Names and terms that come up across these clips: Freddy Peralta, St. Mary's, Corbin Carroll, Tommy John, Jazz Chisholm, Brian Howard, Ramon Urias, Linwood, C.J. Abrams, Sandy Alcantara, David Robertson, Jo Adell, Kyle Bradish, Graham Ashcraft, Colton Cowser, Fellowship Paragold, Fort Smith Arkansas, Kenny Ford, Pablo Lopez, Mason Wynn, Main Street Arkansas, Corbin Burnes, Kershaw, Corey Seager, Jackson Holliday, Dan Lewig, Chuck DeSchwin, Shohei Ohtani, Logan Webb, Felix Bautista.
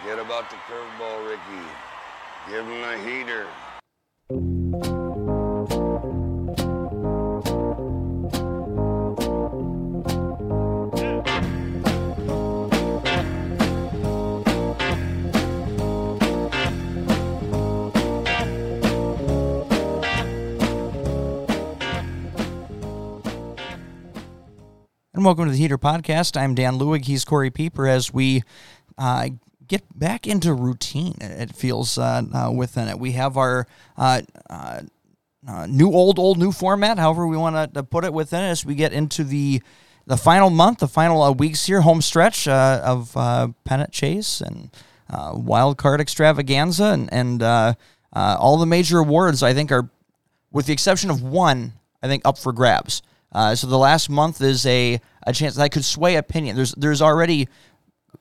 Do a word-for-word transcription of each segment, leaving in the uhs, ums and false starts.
Forget about the curveball, Ricky. Give him a heater. And welcome to the Heater Podcast. I'm Dan Lewig. He's Corey Pieper. As we uh, get back into routine, it feels uh, uh, within it. We have our uh, uh, uh, new, old, old, new format, however we want to put it within it, as we get into the the final month, the final uh, weeks here, home stretch uh, of uh, pennant chase and uh, wild card extravaganza, and, and uh, uh, all the major awards, I think, are, with the exception of one, I think, up for grabs. Uh, so the last month is a, a chance that could sway opinion. There's there's already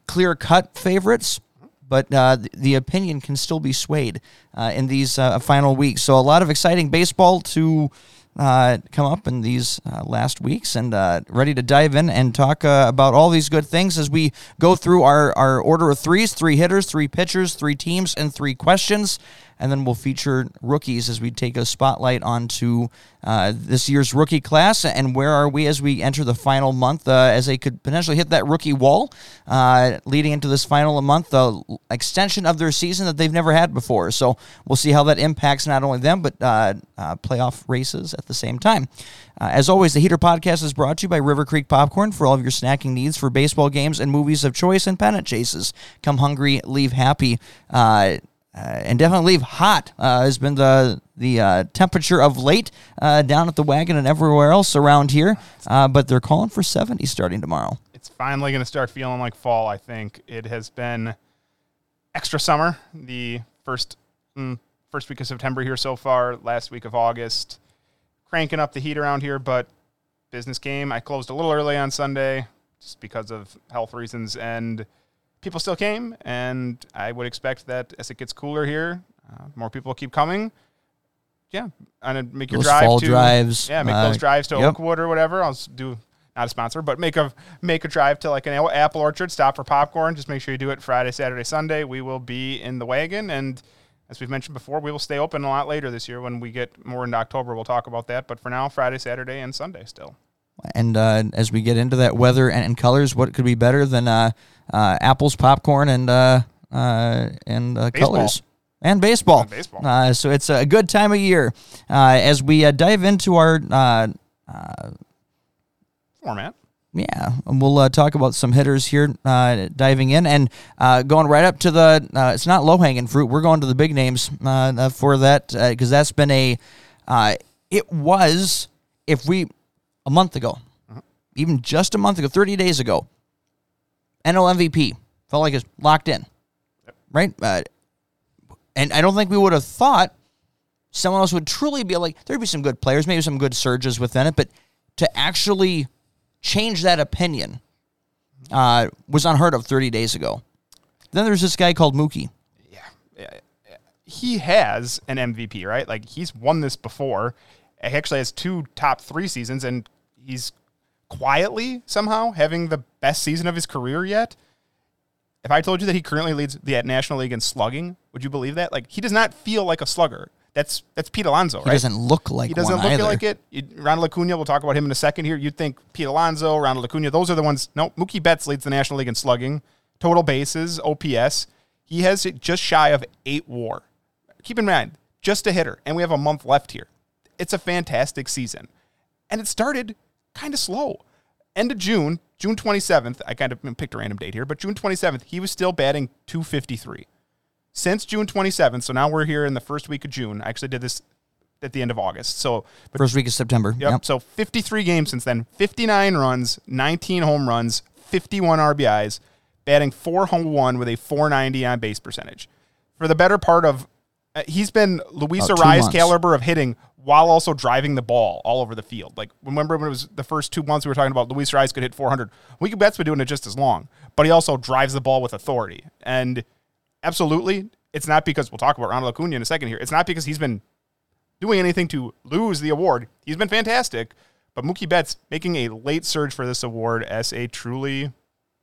clear-cut favorites, but uh, the, the opinion can still be swayed uh, in these uh, final weeks. So a lot of exciting baseball to uh, come up in these uh, last weeks, and uh, ready to dive in and talk uh, about all these good things as we go through our, our order of threes, three hitters, three pitchers, three teams, and three questions. And then we'll feature rookies as we take a spotlight onto uh, this year's rookie class, and where are we as we enter the final month, uh, as they could potentially hit that rookie wall uh, leading into this final month, the extension of their season that they've never had before. So we'll see how that impacts not only them, but uh, uh, playoff races at the same time. Uh, as always, the Heater Podcast is brought to you by River Creek Popcorn for all of your snacking needs for baseball games and movies of choice and pennant chases. Come hungry, leave happy. Uh, Uh, and definitely leave hot uh, has been the the uh, temperature of late uh, down at the Wagon and everywhere else around here. Uh, but they're calling for seventy starting tomorrow. It's finally going to start feeling like fall, I think. It has been extra summer the first mm, first week of September here so far, last week of August. Cranking up the heat around here, but business game. I closed a little early on Sunday just because of health reasons, and people still came, and I would expect that as it gets cooler here, uh, more people will keep coming. Yeah, and make your those drive fall to drives, yeah, make uh, those drives to yep. Oakwood or whatever. I'll do not a sponsor, but make a make a drive to like an apple orchard, stop for popcorn. Just make sure you do it Friday, Saturday, Sunday. We will be in the Wagon, and as we've mentioned before, we will stay open a lot later this year. When we get more into October, we'll talk about that. But for now, Friday, Saturday, and Sunday still. And uh, as we get into that weather and, and colors, what could be better than uh, uh, apples, popcorn, and uh, uh, and uh, colors? And baseball. And baseball. Uh, so it's a good time of year. Uh, as we uh, dive into our uh, uh, format. Yeah, and we'll uh, talk about some hitters here, uh, diving in and uh, going right up to the uh, – it's not low-hanging fruit. We're going to the big names uh, for that, because uh, that's been a uh, – it was, if we – a month ago, uh-huh. even just a month ago, thirty days ago, N L M V P felt like it's locked in, yep. right? Uh, and I don't think we would have thought someone else would truly be like, there'd be some good players, maybe some good surges within it, but to actually change that opinion uh, was unheard of thirty days ago. Then there's this guy called Mookie. Yeah. yeah, yeah. He has an M V P, right? Like, he's won this before. He actually has two top three seasons, and he's quietly somehow having the best season of his career yet. If I told you that he currently leads the National League in slugging, would you believe that? Like, he does not feel like a slugger. That's that's Pete Alonso, right? He doesn't look like one. He doesn't look either. like it. Ronald Acuña, we'll talk about him in a second here. You'd think Pete Alonso, Ronald Acuña, those are the ones. No, Mookie Betts leads the National League in slugging, total bases, O P S. He has just shy of eight WAR. Keep in mind, just a hitter, and we have a month left here. It's a fantastic season. And it started kind of slow. End of June, June twenty-seventh, I kind of picked a random date here, but June twenty-seventh, he was still batting two fifty-three. Since June twenty-seventh, so now we're here in the first week of June. I actually did this at the end of August. So but, First week of September. Yep, yep. So fifty-three games since then, fifty-nine runs, nineteen home runs, fifty-one R B Is, batting four oh one with a four ninety on base percentage. For the better part of, uh, he's been Luis Arias caliber of hitting while also driving the ball all over the field. Like, remember when it was the first two months we were talking about Luis Arias could hit four hundred? Mookie Betts been doing it just as long, but he also drives the ball with authority. And absolutely, it's not because, we'll talk about Ronald Acuña in a second here, it's not because he's been doing anything to lose the award. He's been fantastic, but Mookie Betts making a late surge for this award as a truly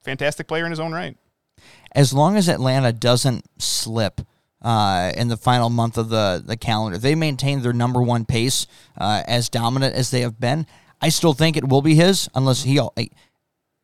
fantastic player in his own right. as long as Atlanta doesn't slip uh, in the final month of the, the calendar. They maintain their number one pace uh, as dominant as they have been. I still think it will be his, unless he,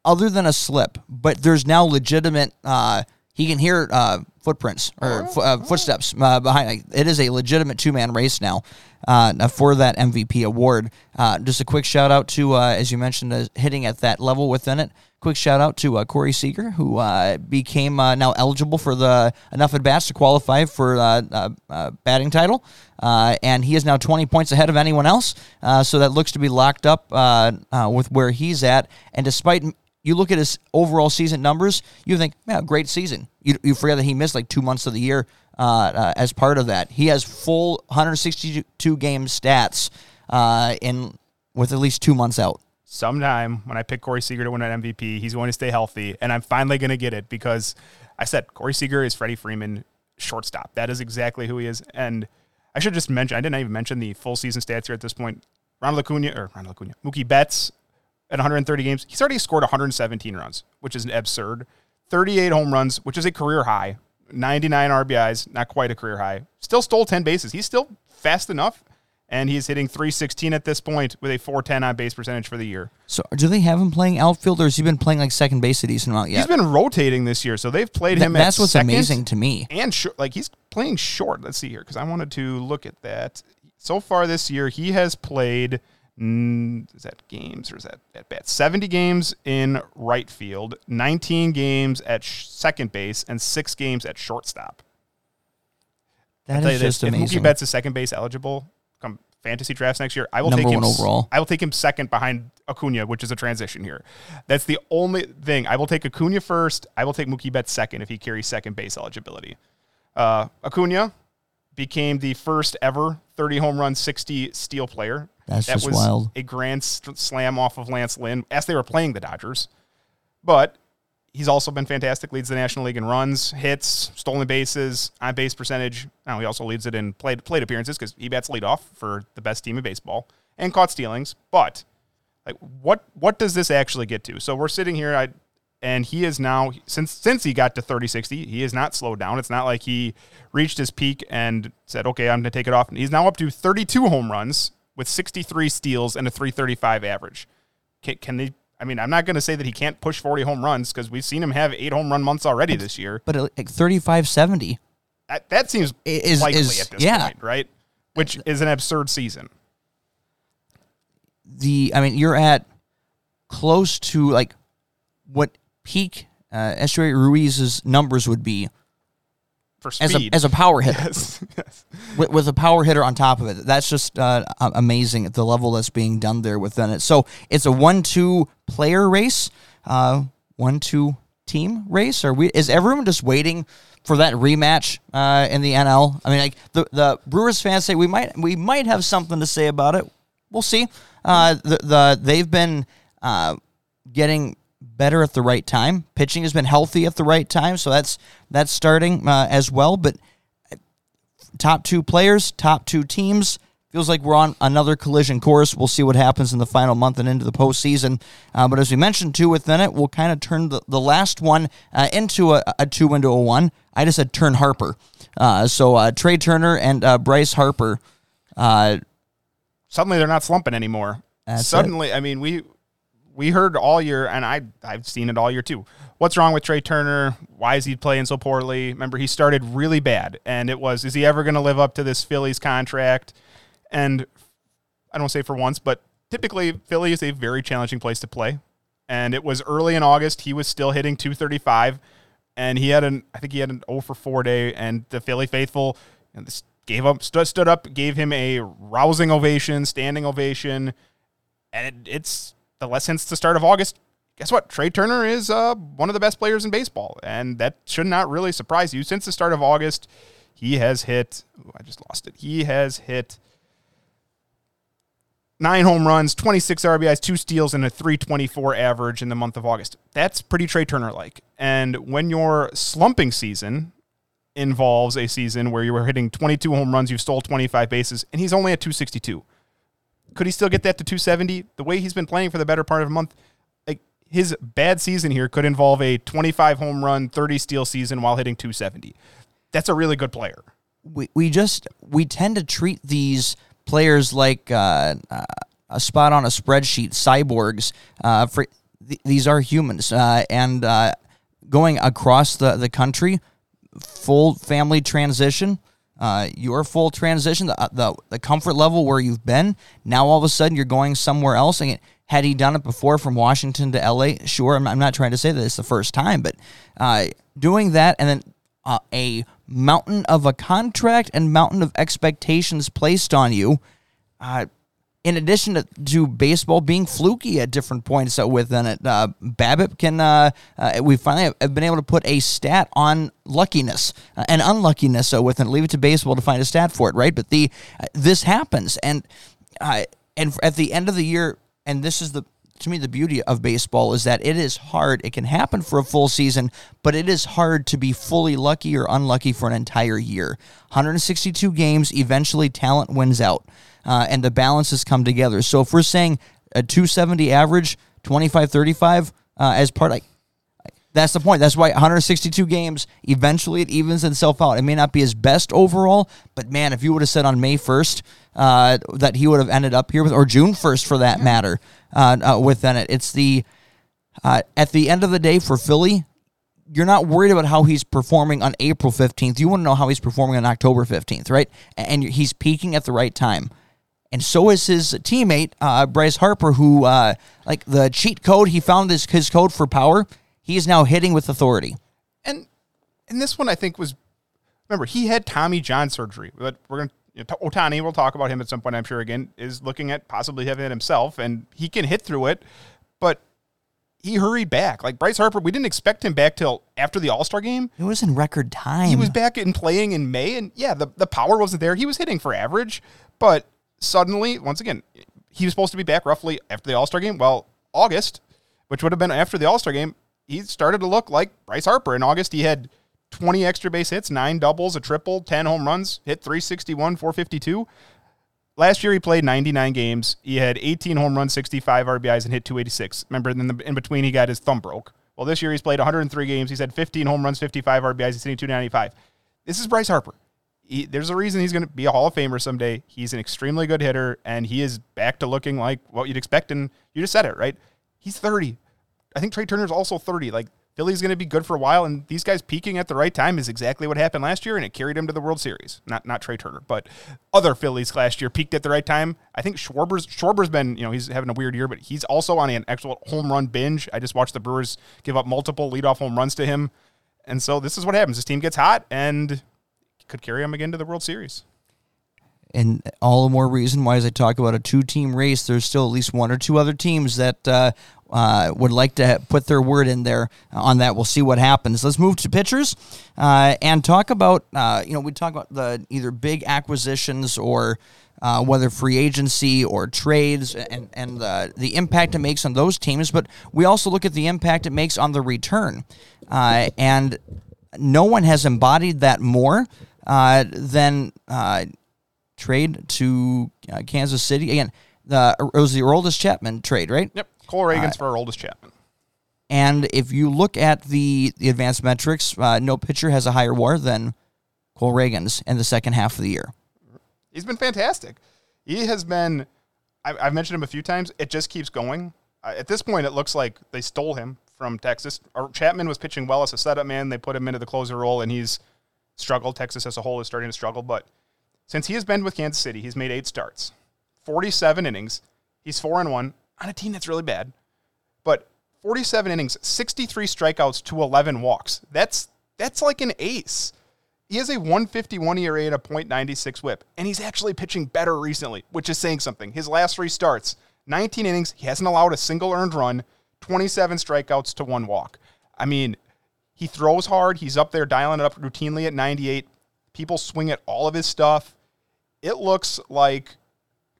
other than a slip, but there's now legitimate, uh, he can hear uh, footprints or f- uh, footsteps uh, behind. It is a legitimate two-man race now uh, for that M V P award. Uh, just a quick shout-out to, uh, as you mentioned, uh, hitting at that level within it. Quick shout-out to uh, Corey Seager, who uh, became uh, now eligible for the enough at-bats to qualify for uh, uh, uh batting title. Uh, and he is now twenty points ahead of anyone else, uh, so that looks to be locked up uh, uh, with where he's at. And despite you look at his overall season numbers, you think, yeah, great season. You, you forget that he missed like two months of the year uh, uh, as part of that. He has full one sixty-two game stats uh, in with at least two months out. Sometime when I pick Corey Seager to win an M V P, he's going to stay healthy, and I'm finally going to get it because I said Corey Seager is Freddie Freeman shortstop. That is exactly who he is, and I should just mention, I didn't even mention the full season stats here at this point. Ronald Acuña, or Ronald Acuña, Mookie Betts at one thirty games. He's already scored one seventeen runs, which is absurd. thirty-eight home runs, which is a career high. ninety-nine R B Is, not quite a career high. Still stole ten bases. He's still fast enough, and he's hitting three sixteen at this point with a four ten on base percentage for the year. So do they have him playing outfield, or has he been playing like second base a decent amount yet? He's been rotating this year, so they've played Th- him at second. That's what's amazing to me. And sh- like he's playing short. Let's see here, because I wanted to look at that. So far this year, he has played, mm, is that games or is that at bat? seventy games in right field, nineteen games at sh- second base, and six games at shortstop. That is just this, amazing. If Mookie Betts is second base eligible, come fantasy drafts next year, I will Number take him one overall. I will take him second behind Acuna, which is a transition here. That's the only thing. I will take Acuna first. I will take Mookie Betts second if he carries second base eligibility. Uh, Acuna became the first ever thirty home run, sixty steal player. That's that just was wild. A grand slam off of Lance Lynn as they were playing the Dodgers. But he's also been fantastic. Leads the National League in runs, hits, stolen bases, on base percentage. Now he also leads it in plate plate appearances because he bats leadoff for the best team in baseball and caught stealings. But like, what what does this actually get to? So we're sitting here. I. And he is now, since since he got to thirty sixty, he has not slowed down. It's not like he reached his peak and said, okay, I'm going to take it off. And he's now up to thirty-two home runs with sixty-three steals and a three thirty-five average. Can, can they? I mean, I'm not going to say that he can't push forty home runs because we've seen him have eight home run months already but, this year. But like thirty-five seventy. That, that seems is, likely is, at this yeah. point, right? Which is an absurd season. The I mean, you're at close to like what peak uh, Estuary Ruiz's numbers would be for speed. As a, as a power hitter. Yes, yes. With, with a power hitter on top of it. That's just uh, amazing at the level that's being done there within it. So it's a one two player race, uh, one two team race. Are we? Is everyone just waiting for that rematch uh, in the N L? I mean, like the, the Brewers fans say we might we might have something to say about it. We'll see. Uh, the, the they've been uh, getting better at the right time. Pitching has been healthy at the right time, so that's that's starting uh, as well. But top two players, top two teams, feels like we're on another collision course. We'll see what happens in the final month and into the postseason. Uh, but as we mentioned, too, within it, we'll kind of turn the, the last one uh, into a, a two into a one. I just said turn Harper. Uh, so uh, Trea Turner and uh, Bryce Harper. Uh, Suddenly they're not slumping anymore. Suddenly, it. I mean, we... We heard all year, and I, I've seen it all year too. What's wrong with Trea Turner? Why is he playing so poorly? Remember, he started really bad, and it was, is he ever going to live up to this Phillies contract? And I don't say for once, but typically Philly is a very challenging place to play, and it was early in August. He was still hitting two thirty-five, and he had an, I think he had an oh for four day, and the Philly faithful and this gave up, stood, stood up, gave him a rousing ovation, standing ovation, and it, it's... The less since the start of August, guess what? Trea Turner is uh, one of the best players in baseball, and that should not really surprise you. Since the start of August, he has hit – I just lost it. He has hit nine home runs, twenty-six R B Is, two steals, and a three twenty-four average in the month of August. That's pretty Trea Turner-like. And when your slumping season involves a season where you were hitting twenty-two home runs, you've stole twenty-five bases, and he's only at two sixty-two. Could he still get that to two seventy? The way he's been playing for the better part of a month, like his bad season here could involve a twenty-five home run, thirty steal season while hitting two seventy. That's a really good player. We we just we tend to treat these players like uh, uh, a spot on a spreadsheet, cyborgs. Uh, for th- these are humans, uh, and uh, going across the, the country, full family transition. Uh, your full transition, the, the the comfort level where you've been, now all of a sudden you're going somewhere else. And had he done it before from Washington to L A, sure, I'm, I'm not trying to say that it's the first time, but uh, doing that and then uh, a mountain of a contract and mountain of expectations placed on you, uh, in addition to, to baseball being fluky at different points within it. Uh, BABIP can, uh, uh, we finally have been able to put a stat on luckiness and unluckiness within it. Leave it to baseball to find a stat for it, right? But the uh, this happens, and uh, and at the end of the year, and this is the to me the beauty of baseball is that it is hard. It can happen for a full season, but it is hard to be fully lucky or unlucky for an entire year. one hundred sixty-two games, eventually talent wins out. Uh, and the balances come together. So if we're saying a two seventy average, twenty-five thirty-five uh, as part, like that's the point. That's why one hundred sixty-two games, eventually it evens itself out. It may not be his best overall, but man, if you would have said on May first uh, that he would have ended up here with, or June first for that matter, uh, uh, within it, it's the, uh, at the end of the day for Philly, you're not worried about how he's performing on April fifteenth. You want to know how he's performing on October fifteenth, right? And he's peaking at the right time. And so is his teammate, uh, Bryce Harper, who, uh, like the cheat code, he found his, his code for power. He is now hitting with authority. And and this one, I think, was, remember, he had Tommy John surgery. But we're going to, you know, Ohtani, we'll talk about him at some point, I'm sure, again, is looking at possibly having it himself, and he can hit through it, but he hurried back. Like, Bryce Harper, we didn't expect him back till after the All-Star game. It was in record time. He was back and playing in May, and yeah, the, the power wasn't there. He was hitting for average, but suddenly, once again, he was supposed to be back roughly after the All-Star game. Well, August, which would have been after the All-Star game, he started to look like Bryce Harper. In August, he had twenty extra base hits, nine doubles, a triple, ten home runs, hit three sixty-one, four fifty-two. Last year, he played ninety-nine games. He had eighteen home runs, sixty-five R B Is, and hit two eighty-six. Remember, in, the, in between, he got his thumb broke. Well, this year, he's played one hundred three games. He's had fifteen home runs, fifty-five R B Is. He's hitting two ninety-five. This is Bryce Harper. He, there's a reason he's going to be a Hall of Famer someday. He's an extremely good hitter, and he is back to looking like what you'd expect, and you just said it, right? He's thirty. I think Trea Turner's also thirty. Like, Philly's going to be good for a while, and these guys peaking at the right time is exactly what happened last year, and it carried him to the World Series. Not not Trea Turner, but other Phillies last year peaked at the right time. I think Schwarber's Schwarber's been, you know, he's having a weird year, but he's also on an actual home run binge. I just watched the Brewers give up multiple leadoff home runs to him, and so this is what happens. This team gets hot and could carry him again to the World Series. And all the more reason why, as I talk about a two-team race, there's still at least one or two other teams that uh, uh, would like to put their word in there on that. We'll see what happens. Let's move to pitchers uh, and talk about, uh, you know, we talk about the either big acquisitions or uh, whether free agency or trades and, and the, the impact it makes on those teams. But we also look at the impact it makes on the return. Uh, and no one has embodied that more uh, than... Uh, trade to uh, Kansas City. Again, the, it was the Aroldis Chapman trade, right? Yep, Cole Ragans uh, for Aroldis Chapman. And if you look at the, the advanced metrics, uh, no pitcher has a higher W A R than Cole Ragans in the second half of the year. He's been fantastic. He has been, I, I've mentioned him a few times, it just keeps going. Uh, at this point, it looks like they stole him from Texas. Or Chapman was pitching well as a setup man. They put him into the closer role, and he's struggled. Texas as a whole is starting to struggle, but since he has been with Kansas City, he's made eight starts, forty-seven innings. He's four and one on a team that's really bad, but forty-seven innings, sixty-three strikeouts to eleven walks. That's that's like an ace. He has a one fifty-one E R A and a point nine six whip, and he's actually pitching better recently, which is saying something. His last three starts, nineteen innings, he hasn't allowed a single earned run, twenty-seven strikeouts to one walk. I mean, he throws hard. He's up there dialing it up routinely at ninety-eight. People swing at all of his stuff. It looks like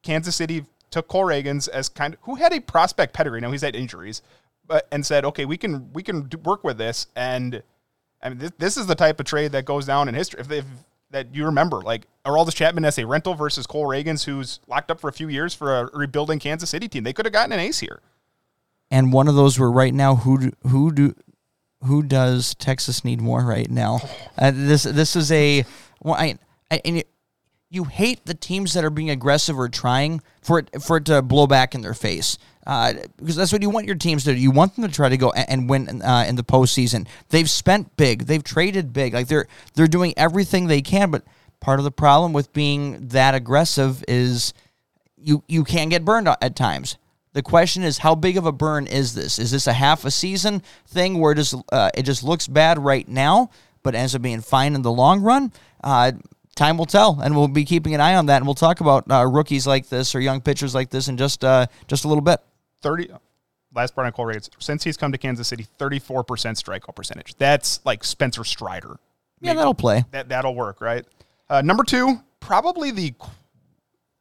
Kansas City took Cole Ragans as kind of, who had a prospect pedigree. Now he's had injuries, but and said, okay, we can we can do, work with this. And I mean, this, this is the type of trade that goes down in history. If, if that you remember, like Aroldis Chapman as a rental versus Cole Ragans, who's locked up for a few years for a rebuilding Kansas City team. They could have gotten an ace here. And one of those were right now. Who do, who do who does Texas need more right now? Uh, this this is a well, I, I, and it, you hate the teams that are being aggressive or trying for it for it to blow back in their face. Uh, because that's what you want your teams to do. You want them to try to go and, and win uh, in the postseason. They've spent big. They've traded big. Like they're they're doing everything they can. But part of the problem with being that aggressive is you you can get burned at times. The question is, how big of a burn is this? Is this a half a season thing where it just uh, it just looks bad right now, but ends up being fine in the long run? Uh, time will tell, and we'll be keeping an eye on that. And we'll talk about uh, rookies like this or young pitchers like this in just uh, just a little bit. Thirty. Last part on Cole Ragans. Since he's come to Kansas City, thirty-four percent strikeout percentage. That's like Spencer Strider. Maybe. Yeah, that'll play. That that'll work, right? Uh, number two, probably the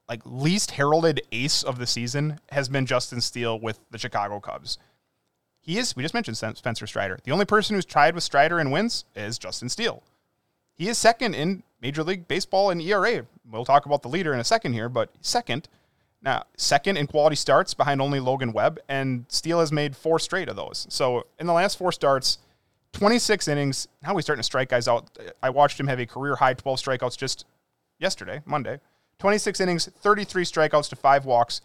like least heralded ace of the season has been Justin Steele with the Chicago Cubs. He is. We just mentioned Spencer Strider. The only person who's tied with Strider and wins is Justin Steele. He is second in Major League Baseball in E R A. We'll talk about the leader in a second here, but second. Now, second in quality starts behind only Logan Webb, and Steele has made four straight of those. So in the last four starts, twenty-six innings. Now he's starting to strike guys out. I watched him have a career-high twelve strikeouts just yesterday, Monday. twenty-six innings, thirty-three strikeouts to five walks.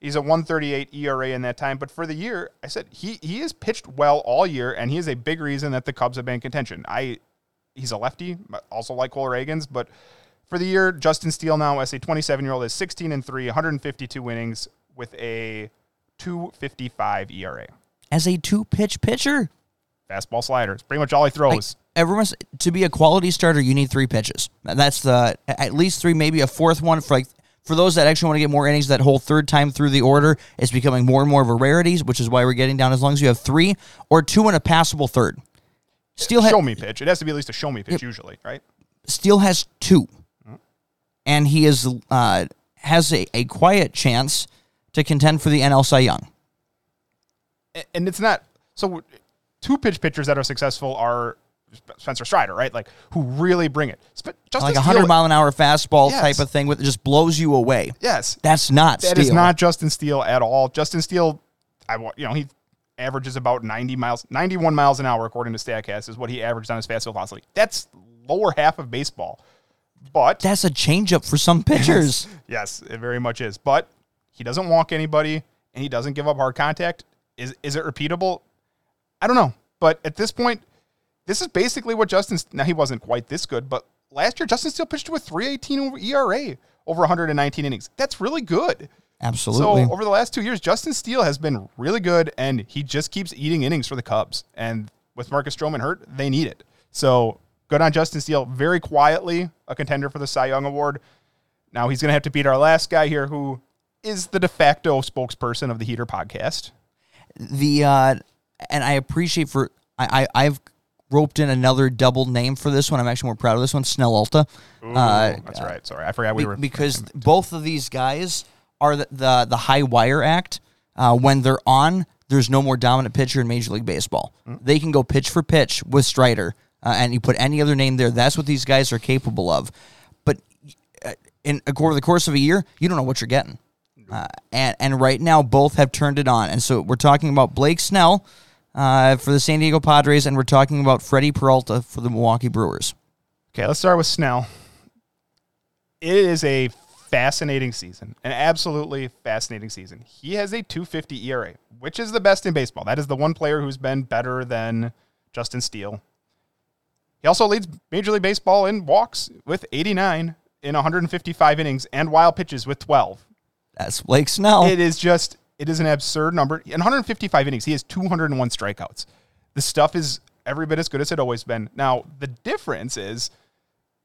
He's a one thirty-eight E R A in that time. But for the year, I said he he has pitched well all year, and he is a big reason that the Cubs have been in contention. I He's a lefty, also like Cole Ragans, but... For the year, Justin Steele now, as a twenty-seven-year-old, is sixteen and three, one fifty-two innings with a two fifty-five E R A. As a two-pitch pitcher? Fastball slider. It's pretty much all he throws. Like, everyone's, to be a quality starter, you need three pitches. That's the at least three, maybe a fourth one. For like for those that actually want to get more innings, that whole third time through the order is becoming more and more of a rarity, which is why we're getting down as long as you have three or two and a passable third. Steele show had, me pitch. It has to be at least a show me pitch it, usually, right? Steele has two. And he is uh, has a, a quiet chance to contend for the N L Cy Young. And it's not... So two-pitch pitchers that are successful are Spencer Strider, right? Like, who really bring it. Justin like a hundred-mile-an-hour fastball yes. type of thing with just blows you away. Yes. That's not That Steele. Is not Justin Steele at all. Justin Steele, I you know, he averages about ninety miles... ninety-one miles an hour, according to Statcast, is what he averaged on his fastball velocity. That's lower half of baseball. But that's a changeup for some pitchers. Yes, it very much is. But he doesn't walk anybody, and he doesn't give up hard contact. Is is it repeatable? I don't know. But at this point, this is basically what Justin... Now, he wasn't quite this good, but last year, Justin Steele pitched to a three eighteen E R A over one nineteen innings. That's really good. Absolutely. So over the last two years, Justin Steele has been really good, and he just keeps eating innings for the Cubs. And with Marcus Stroman hurt, they need it. So... Good on Justin Steele. Very quietly, a contender for the Cy Young Award. Now he's going to have to beat our last guy here, who is the de facto spokesperson of the Heater podcast. The uh, and I appreciate for I, I I've roped in another double name for this one. I'm actually more proud of this one, Snell Alta. Ooh, uh, that's right. Sorry, I forgot we be, were because both of these guys are the the, the high wire act. Uh, when they're on, there's no more dominant pitcher in Major League Baseball. Mm-hmm. They can go pitch for pitch with Strider. Uh, and you put any other name there, that's what these guys are capable of. But in over the course of a year, you don't know what you're getting. Uh, and, and right now, both have turned it on. And so we're talking about Blake Snell uh, for the San Diego Padres, and we're talking about Freddy Peralta for the Milwaukee Brewers. Okay, let's start with Snell. It is a fascinating season, an absolutely fascinating season. He has a two fifty E R A, which is the best in baseball. That is the one player who's been better than Justin Steele. He also leads Major League Baseball in walks with eighty-nine in one fifty-five innings and wild pitches with twelve. That's Blake Snell. It is just, it is an absurd number. In one fifty-five innings, he has two hundred one strikeouts. The stuff is every bit as good as it always been. Now, the difference is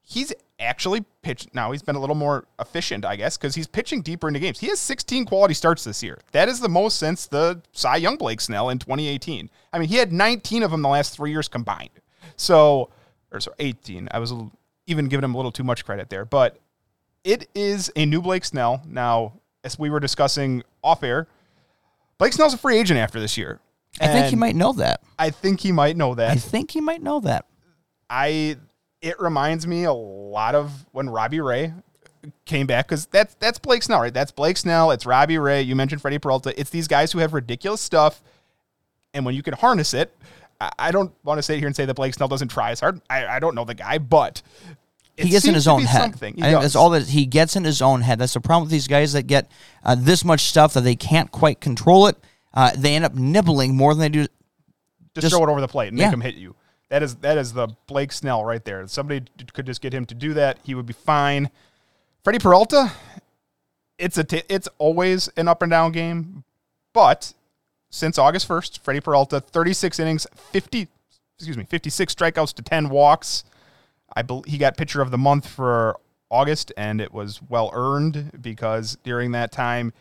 he's actually pitched. Now, he's been a little more efficient, I guess, because he's pitching deeper into games. He has sixteen quality starts this year. That is the most since the Cy Young Blake Snell in twenty eighteen. I mean, he had nineteen of them the last three years combined. So... Or so eighteen. I was a little, even giving him a little too much credit there, but it is a new Blake Snell. Now, as we were discussing off air, Blake Snell's a free agent after this year. I think he might know that. I think he might know that. I think he might know that. I. It reminds me a lot of when Robbie Ray came back, because that's that's Blake Snell, right? That's Blake Snell. It's Robbie Ray. You mentioned Freddy Peralta. It's these guys who have ridiculous stuff And when you can harness it, I don't want to sit here and say that Blake Snell doesn't try as hard. I, I don't know the guy, but it he gets in his own head. I think that's all that he gets in his own head. That's the problem with these guys that get uh, this much stuff that they can't quite control it. Uh, they end up nibbling more than they do. Just, just throw it over the plate and yeah. make him hit you. That is that is the Blake Snell right there. If somebody could just get him to do that, he would be fine. Freddy Peralta, it's a t- it's always an up and down game, but. Since August first, Freddy Peralta, thirty-six innings, fifty, excuse me, fifty-six strikeouts to ten walks. I be, he got pitcher of the month for August, and it was well earned because during that time,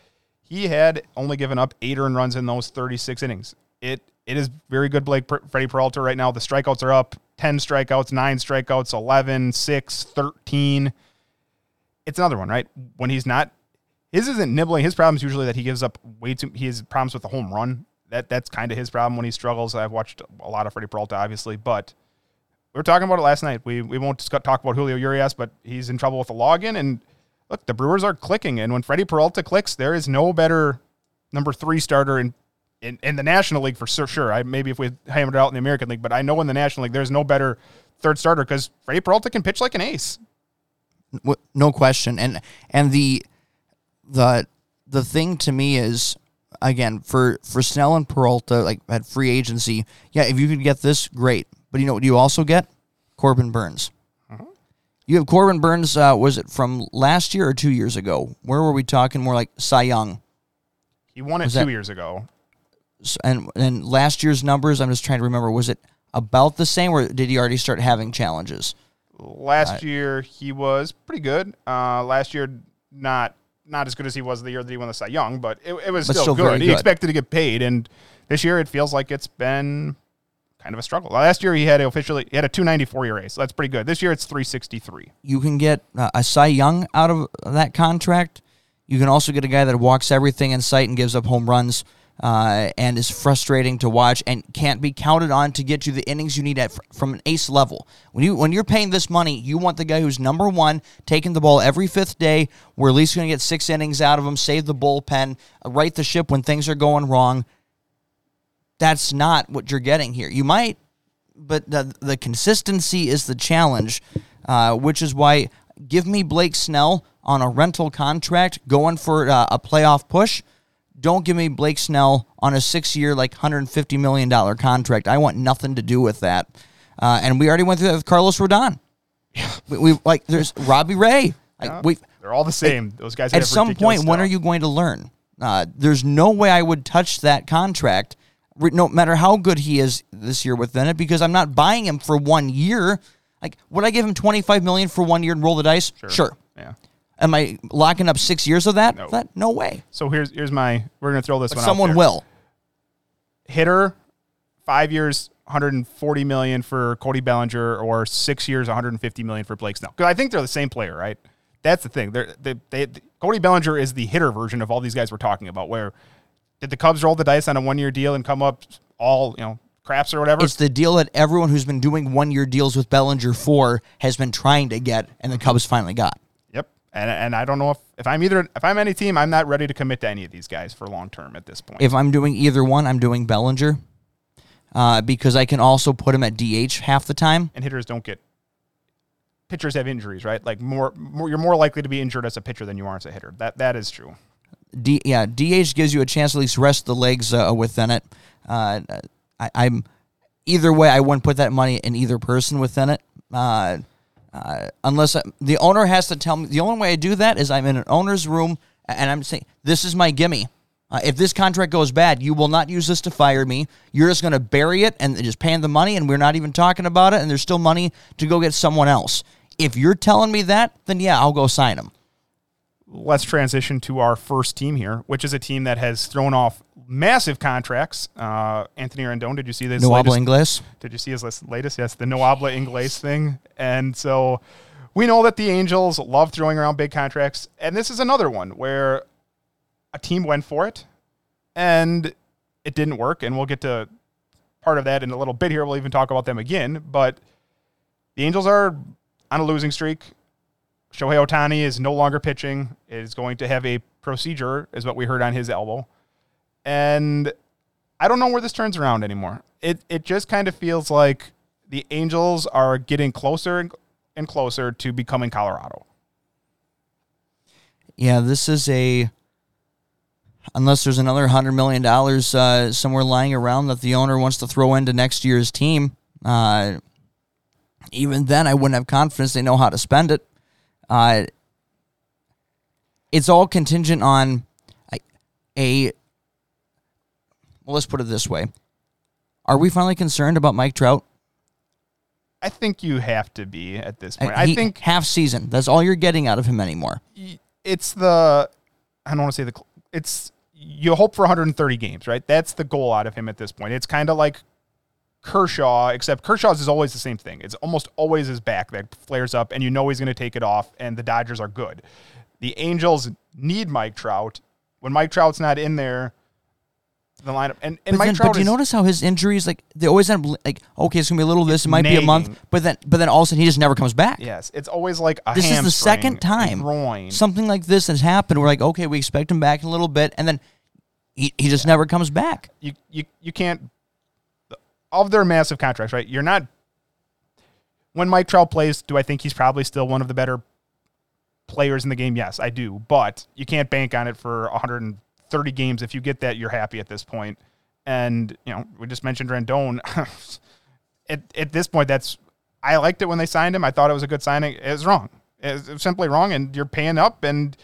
he had only given up eight earned runs in those thirty-six innings. It it is very good, Blake per, Freddy Peralta right now. The strikeouts are up: ten strikeouts, nine strikeouts, eleven, six, thirteen. It's another one, right? When he's not. His isn't nibbling. His problem is usually that he gives up way too. He has problems with the home run. That that's kind of his problem when he struggles. I've watched a lot of Freddy Peralta, obviously, but we were talking about it last night. We we won't discuss, talk about Julio Urias, but he's in trouble with the login. And look, the Brewers are clicking, and when Freddy Peralta clicks, there is no better number three starter in in, in the National League for sure. I maybe if we hammered it out in the American League, but I know in the National League there's no better third starter because Freddy Peralta can pitch like an ace, no question. And and the. The the thing to me is, again, for, for Snell and Peralta, like at free agency, yeah, if you could get this, great. But you know what you also get? Corbin Burnes. Uh-huh. You have Corbin Burnes, uh, was it from last year or two years ago? Where were we talking? More like Cy Young. He won it was two that, years ago. And and last year's numbers, I'm just trying to remember, was it about the same or did he already start having challenges? Last uh, year, he was pretty good. Uh, last year, not... Not as good as he was the year that he won the Cy Young, but it, it was but still, still good. He good. expected to get paid, and this year it feels like it's been kind of a struggle. Last year he had officially he had a two ninety-four E R A, so that's pretty good. This year it's three sixty-three. You can get uh, a Cy Young out of that contract. You can also get a guy that walks everything in sight and gives up home runs uh, and is frustrating to watch and can't be counted on to get you the innings you need at from an ace level. When you when you're paying this money, you want the guy who's number one, taking the ball every fifth day. We're at least going to get six innings out of him, save the bullpen, right the ship when things are going wrong. That's not what you're getting here. You might, but the, the consistency is the challenge, uh, which is why give me Blake Snell on a rental contract going for uh, a playoff push. Don't give me Blake Snell on a six-year, like one hundred fifty million dollars contract. I want nothing to do with that. Uh, and we already went through that with Carlos Rodon. Yeah. We, we've like there's Robbie Ray. Like, yeah, we've, they're all the same. Like, those guys. At some point, stuff. When are you going to learn? Uh, there's no way I would touch that contract, no matter how good he is this year within it, because I'm not buying him for one year. Like, would I give him twenty-five million dollars for one year and roll the dice? Sure. sure. Yeah. Am I locking up six years of that? No, that? no way. So here's here's my, we're going to throw this but one out someone there. will. Hitter, five years, one hundred forty million dollars for Cody Bellinger, or six years, one hundred fifty million dollars for Blake Snell. Because I think they're the same player, right? That's the thing. They're, they, they, Cody Bellinger is the hitter version of all these guys we're talking about, where did the Cubs roll the dice on a one-year deal and come up all, you know, craps or whatever? It's the deal that everyone who's been doing one-year deals with Bellinger for has been trying to get, and the Cubs finally got. And and I don't know if, if I'm either if I'm any team, I'm not ready to commit to any of these guys for long term at this point. If I'm doing either one, I'm doing Bellinger, uh, because I can also put him at D H half the time. And hitters don't get pitchers have injuries, right? Like more, more you're more likely to be injured as a pitcher than you are as a hitter. That that is true. D yeah, D H gives you a chance to at least rest the legs uh, within it. Uh, I, I'm either way, I wouldn't put that money in either person within it. Uh, Uh, unless I, the owner has to tell me, the only way I do that is I'm in an owner's room and I'm saying, this is my gimme. Uh, if this contract goes bad, you will not use this to fire me. You're just going to bury it and just paying the money and we're not even talking about it and there's still money to go get someone else. If you're telling me that, then yeah, I'll go sign him. Let's transition to our first team here, which is a team that has thrown off massive contracts. Uh, Anthony Rendon, did you see this? Noabla Inglés. Did you see his latest? Yes, the Noabla Inglés thing. And so we know that the Angels love throwing around big contracts. And this is another one where a team went for it and it didn't work. And we'll get to part of that in a little bit here. We'll even talk about them again. But the Angels are on a losing streak. Shohei Ohtani is no longer pitching, is going to have a procedure, is what we heard on his elbow. And I don't know where this turns around anymore. It it just kind of feels like the Angels are getting closer and closer to becoming Colorado. Yeah, this is a... Unless there's another one hundred million dollars uh, somewhere lying around that the owner wants to throw into next year's team, uh, even then I wouldn't have confidence they know how to spend it. Uh, it's all contingent on a, a... Well, let's put it this way. Are we finally concerned about Mike Trout? I think you have to be at this point. I, he, I think... Half season. That's all you're getting out of him anymore. It's the... I don't want to say the... It's you hope for one hundred thirty games, right? That's the goal out of him at this point. It's kind of like Kershaw, except Kershaw's is always the same thing. It's almost always his back that flares up, and you know he's going to take it off, and the Dodgers are good. The Angels need Mike Trout. When Mike Trout's not in there, the lineup and, and Mike then, Trout. But do you is, notice how his injuries, like they always end up like, okay, it's gonna be a little of this, it might nagging. be a month, but then but then all of a sudden he just never comes back. Yes, it's always like a this hamstring, is the second time groin. Something like this has happened. We're like, okay, we expect him back in a little bit, and then he, he just yeah. never comes back. You you you can't of their massive contracts, right? You're not when Mike Trout plays. Do I think he's probably still one of the better players in the game? Yes, I do, but you can't bank on it for one hundred thirty games. If you get that, you're happy at this point. And, you know, we just mentioned Rendon. at, at this point, that's I liked it when they signed him. I thought it was a good signing. It was wrong. It was simply wrong, and you're paying up, and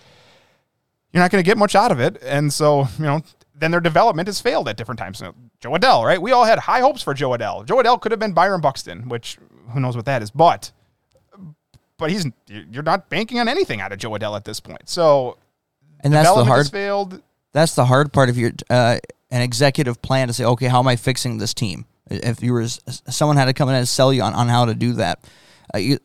you're not going to get much out of it. And so, you know, then their development has failed at different times. So, Jo Adell, right? We all had high hopes for Jo Adell. Jo Adell could have been Byron Buxton, which who knows what that is. But but he's you're not banking on anything out of Jo Adell at this point. So and that's the hard failed. That's the hard part of your uh, an executive plan to say, okay, how am I fixing this team? If you were someone had to come in and sell you on, on how to do that, uh, you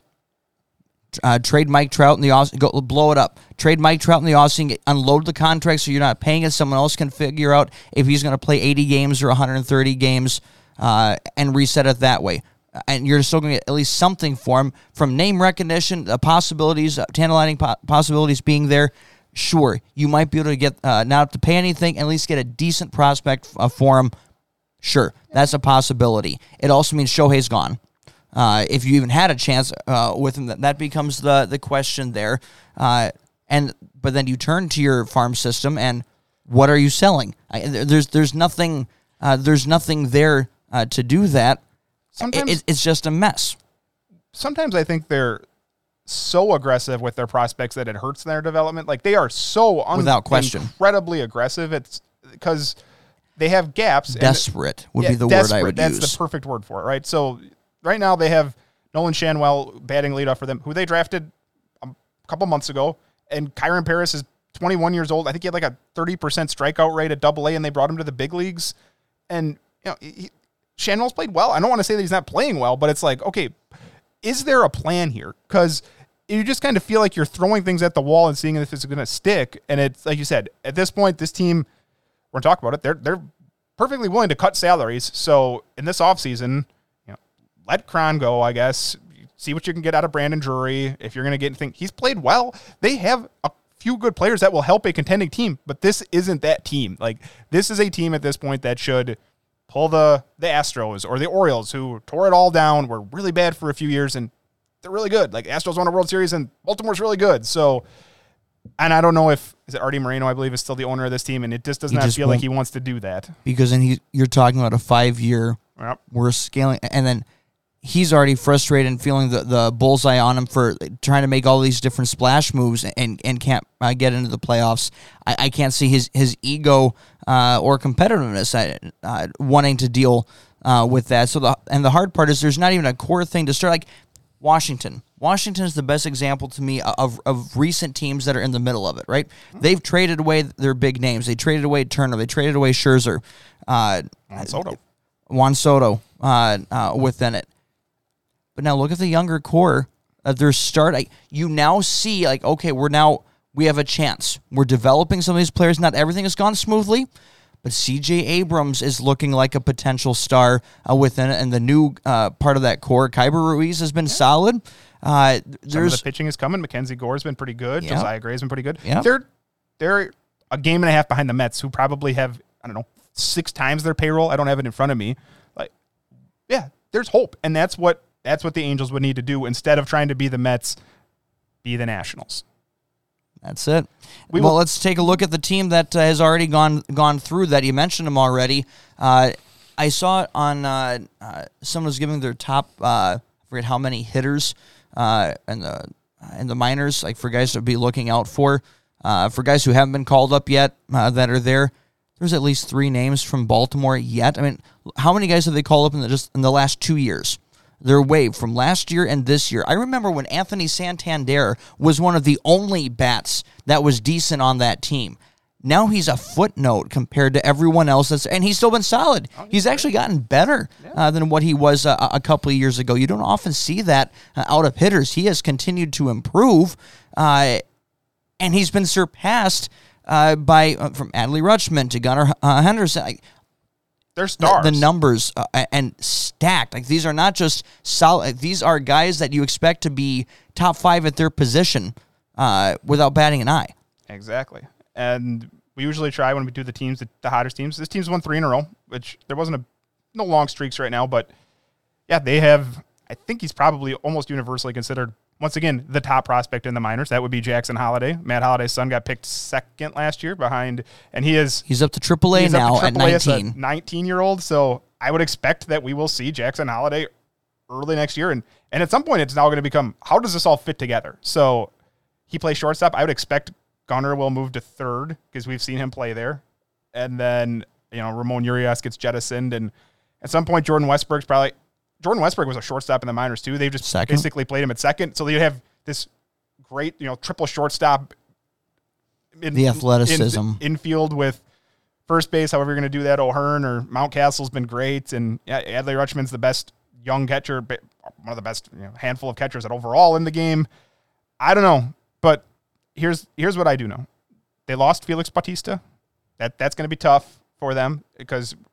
uh, trade Mike Trout in the off, go blow it up. Trade Mike Trout in the offseason, get, unload the contract so you're not paying it. Someone else can figure out if he's going to play eighty games or one hundred thirty games uh, and reset it that way. And you're still going to get at least something for him from name recognition, the possibilities, tantalizing po- possibilities being there. Sure, you might be able to get uh, not to pay anything, at least get a decent prospect uh, for him. Sure, that's a possibility. It also means Shohei's gone. Uh, if you even had a chance uh, with him, that, that becomes the the question there. Uh, and but then you turn to your farm system, and what are you selling? I, there's there's nothing uh, there's nothing there uh, to do that. Sometimes it, it's just a mess. Sometimes I think they're. so aggressive with their prospects that it hurts their development. Like they are so un- without question incredibly aggressive. It's because they have gaps. Desperate and, would yeah, be the word I would that's use. That's the perfect word for it, right? So right now they have Nolan Shanwell batting leadoff for them, who they drafted a couple months ago, and Kyron Parris is twenty-one years old. I think he had like a thirty percent strikeout rate at Double A, and they brought him to the big leagues. And you know, he, Shanwell's played well. I don't want to say that he's not playing well, but it's like, okay, is there a plan here? Because you just kind of feel like you're throwing things at the wall and seeing if it's going to stick. And it's like you said, at this point, this team, we're talking about it, they're they're perfectly willing to cut salaries. So in this offseason, you know, let Cron go, I guess. See what you can get out of Brandon Drury. If you're going to get anything, he's played well. They have a few good players that will help a contending team, but this isn't that team. Like this is a team at this point that should pull the, the Astros or the Orioles, who tore it all down, were really bad for a few years, and they're really good. Like, Astros won a World Series, and Baltimore's really good. So, and I don't know if, is it Artie Moreno, I believe, is still the owner of this team, and it just does he not just feel like he wants to do that. Because then he, you're talking about a five-year, yep. we're scaling, and then he's already frustrated and feeling the, the bullseye on him for trying to make all these different splash moves and, and can't uh, get into the playoffs. I, I can't see his, his ego uh, or competitiveness uh, uh, wanting to deal uh, with that. So the And the hard part is there's not even a core thing to start. Like, Washington. Washington is the best example to me of of recent teams that are in the middle of it, right? They've traded away their big names. They traded away Turner. They traded away Scherzer. Uh, Juan Soto. Juan Soto uh, uh, within it. But now look at the younger core of their start. I, you now see, like, okay, we're now, we have a chance. We're developing some of these players. Not everything has gone smoothly, but C J Abrams is looking like a potential star uh, within it, and the new uh, part of that core, Khyber Ruiz has been yeah. solid. Uh, there's, Some of the pitching is coming. Mackenzie Gore's been pretty good. Yeah. Josiah Gray's been pretty good. Yeah. They're they're a game and a half behind the Mets, who probably have, I don't know, six times their payroll. I don't have it in front of me. Like, yeah, there's hope. And that's what that's what the Angels would need to do instead of trying to be the Mets, be the Nationals. That's it. We well, will- let's take a look at the team that uh, has already gone gone through that. You mentioned them already. Uh, I saw it on uh, uh, someone was giving their top, uh, I forget how many hitters uh, in the uh, in the minors, like for guys to be looking out for. Uh, for guys who haven't been called up yet uh, that are there, there's at least three names from Baltimore yet. I mean, how many guys have they called up in the, just in the last two years? Their wave from last year and this year. I remember when Anthony Santander was one of the only bats that was decent on that team. Now he's a footnote compared to everyone else, that's, and he's still been solid. Oh, he's he's actually gotten better uh, than what he was uh, a couple of years ago. You don't often see that uh, out of hitters. He has continued to improve, uh, and he's been surpassed uh, by uh, from Adley Rutschman to Gunnar uh, Henderson. Like, they're stars. The, the numbers uh, and stacked. Like, these are not just solid. These are guys that you expect to be top five at their position uh, without batting an eye. Exactly. And we usually try when we do the teams, the, the hottest teams. This team's won three in a row, which there wasn't a no long streaks right now. But, yeah, they have, I think he's probably almost universally considered, once again, the top prospect in the minors. That would be Jackson Holliday. Matt Holliday's son got picked second last year behind, and he is... He's up to triple A now at nineteen. He's a nineteen-year-old, so I would expect that we will see Jackson Holliday early next year. And, and at some point, it's now going to become, how does this all fit together? So he plays shortstop. I would expect Gunnar will move to third because we've seen him play there. And then, you know, Ramon Urias gets jettisoned. And at some point, Jordan Westbrook's probably... Jordan Westbrook was a shortstop in the minors, too. They've just second. basically played him at second. So you have this great, you know, triple shortstop. In, the athleticism. In, infield with first base, however you're going to do that. O'Hearn or Mountcastle's been great. And yeah, Adley Rutschman's the best young catcher, one of the best you know, handful of catchers that overall in the game. I don't know, but here's here's what I do know. They lost Felix Bautista. That, that's going to be tough for them because –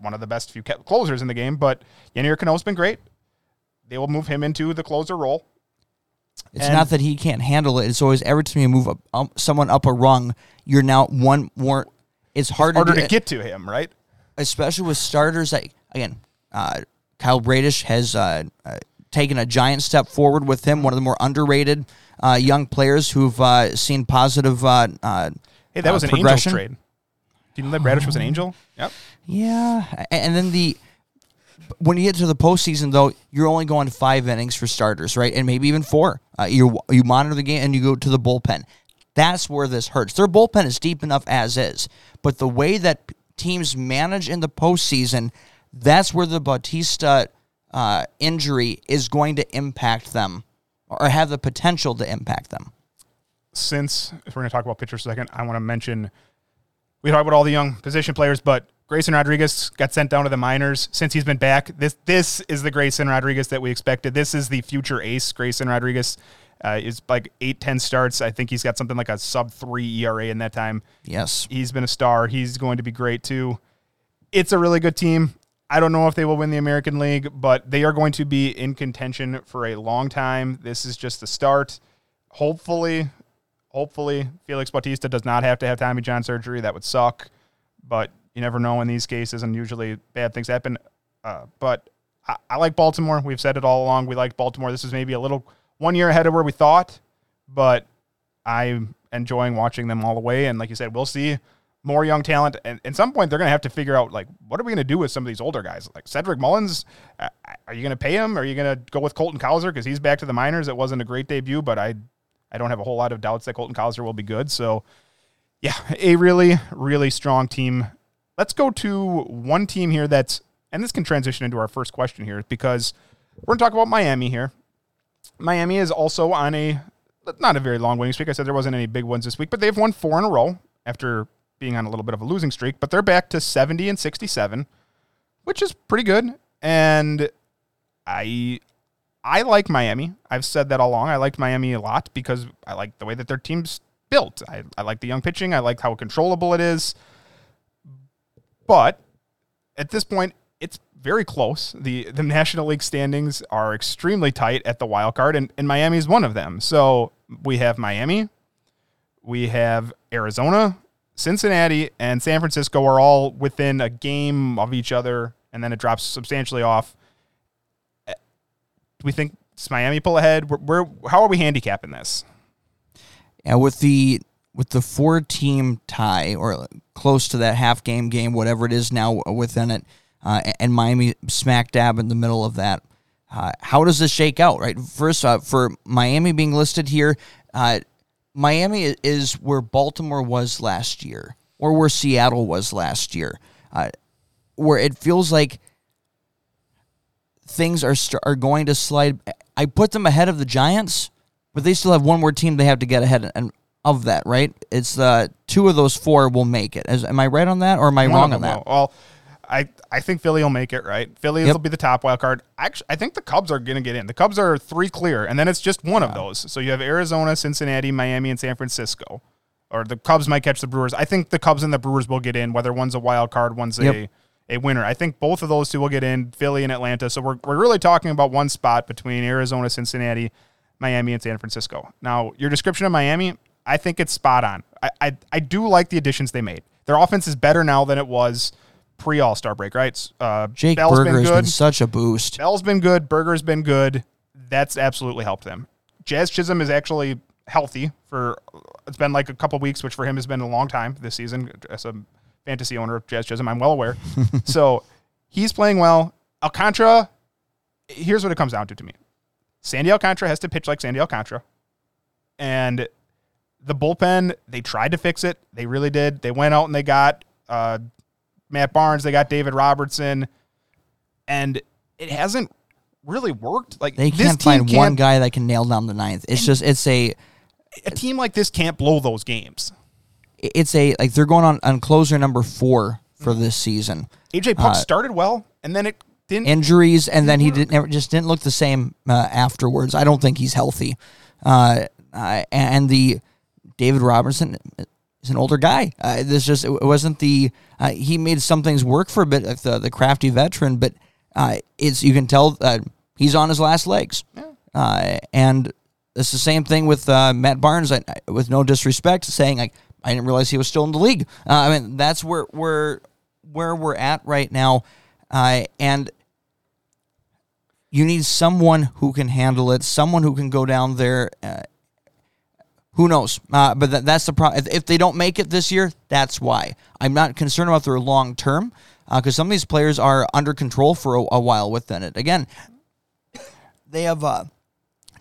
one of the best few closers in the game, but Yenier Cano's been great. They will move him into the closer role. It's and not that he can't handle it. It's always every time you move up, um, someone up a rung, you're now one more. It's harder, it's harder to, to get to him, right? Especially with starters. Like, again, uh, Kyle Bradish has uh, uh, taken a giant step forward with him, one of the more underrated uh, young players who've uh, seen positive uh, uh, Hey, that was uh, an Angels trade. Do you know that Bradish was an Angel? Yep. Yeah. And then the when you get to the postseason, though, you're only going five innings for starters, right? And maybe even four. Uh, you you monitor the game and you go to the bullpen. That's where this hurts. Their bullpen is deep enough as is. But the way that teams manage in the postseason, that's where the Bautista uh, injury is going to impact them or have the potential to impact them. Since if we're going to talk about pitchers for a second, I want to mention... We talk about all the young position players, but Grayson Rodriguez got sent down to the minors since he's been back. This this is the Grayson Rodriguez that we expected. This is the future ace. Grayson Rodriguez uh, is like eight ten starts. I think he's got something like a sub three E R A in that time. Yes. He's been a star. He's going to be great, too. It's a really good team. I don't know if they will win the American League, but they are going to be in contention for a long time. This is just the start. Hopefully... Hopefully, Felix Bautista does not have to have Tommy John surgery. That would suck, but you never know in these cases, and usually bad things happen. Uh, but I, I like Baltimore. We've said it all along. We like Baltimore. This is maybe a little one year ahead of where we thought, but I'm enjoying watching them all the way. And like you said, we'll see more young talent. And at some point, they're going to have to figure out, like, what are we going to do with some of these older guys? Like Cedric Mullins, uh, are you going to pay him? Are you going to go with Colton Cowser? Because he's back to the minors. It wasn't a great debut, but I – I don't have a whole lot of doubts that Colton Cowser will be good. So, yeah, a really, really strong team. Let's go to one team here that's, and this can transition into our first question here, because we're going to talk about Miami here. Miami is also on a, not a very long winning streak. I said there wasn't any big ones this week, but they've won four in a row after being on a little bit of a losing streak. But they're back to seventy and sixty-seven, which is pretty good. And I... I like Miami. I've said that all along. I liked Miami a lot because I like the way that their team's built. I, I like the young pitching. I like how controllable it is. But at this point, it's very close. The the National League standings are extremely tight at the wild card, and, and Miami is one of them. So we have Miami. We have Arizona. Cincinnati and San Francisco are all within a game of each other, and then it drops substantially off. Do we think does Miami pull ahead? We're, we're how are we handicapping this? Yeah, with the with the four team tie or close to that half game game, whatever it is now within it, uh, and Miami smack dab in the middle of that. Uh, how does this shake out? Right, first uh, for Miami being listed here. Uh, Miami is where Baltimore was last year or where Seattle was last year, uh, where it feels like things are st- are going to slide. I put them ahead of the Giants, but they still have one more team they have to get ahead and, of that, right? It's uh, two of those four will make it. Is, am I right on that or am I no, wrong on no. that? Well, I, I think Philly will make it, right? Philly yep. will be the top wild card. Actually, I think the Cubs are going to get in. The Cubs are three clear, and then it's just one yeah. of those. So you have Arizona, Cincinnati, Miami, and San Francisco. Or the Cubs might catch the Brewers. I think the Cubs and the Brewers will get in, whether one's a wild card, one's yep. a, a winner. I think both of those two will get in, Philly and Atlanta. So we're we're really talking about one spot between Arizona, Cincinnati, Miami, and San Francisco. Now, your description of Miami, I think it's spot on. I I, I do like the additions they made. Their offense is better now than it was pre-All-Star break, right? Uh, Jake Bell's Berger been good. has been such a boost. Bell's been good. Berger's been good. That's absolutely helped them. Jazz Chisholm is actually healthy for, it's been like a couple weeks, which for him has been a long time this season. As a fantasy owner of Jazz Chisholm, I'm well aware. So he's playing well. Alcantara, here's what it comes down to to me. Sandy Alcantara has to pitch like Sandy Alcantara. And the bullpen, they tried to fix it. They really did. They went out and they got uh, Matt Barnes, they got David Robertson, and it hasn't really worked. Like they can't find one guy that can nail down the ninth. It's just it's a a team like this can't blow those games. It's a like they're going on, on closer number four for mm-hmm. this season. A J Puck uh, started well, and then it didn't injuries, and didn't then he work. didn't never, just didn't look the same uh, afterwards. I don't think he's healthy, uh, uh, and the David Robertson. He's an older guy. Uh, this just it wasn't the. Uh, he made some things work for a bit, like the the crafty veteran, but uh, it's you can tell uh, he's on his last legs. Yeah. Uh, and it's the same thing with uh, Matt Barnes. I, I, with no disrespect, saying like I didn't realize he was still in the league. Uh, I mean that's where where where we're at right now, uh, and you need someone who can handle it, someone who can go down there. Uh, Who knows? Uh, but that, that's the problem. If, if they don't make it this year, that's why. I'm not concerned about their long term because uh, some of these players are under control for a, a while within it. Again, they have uh,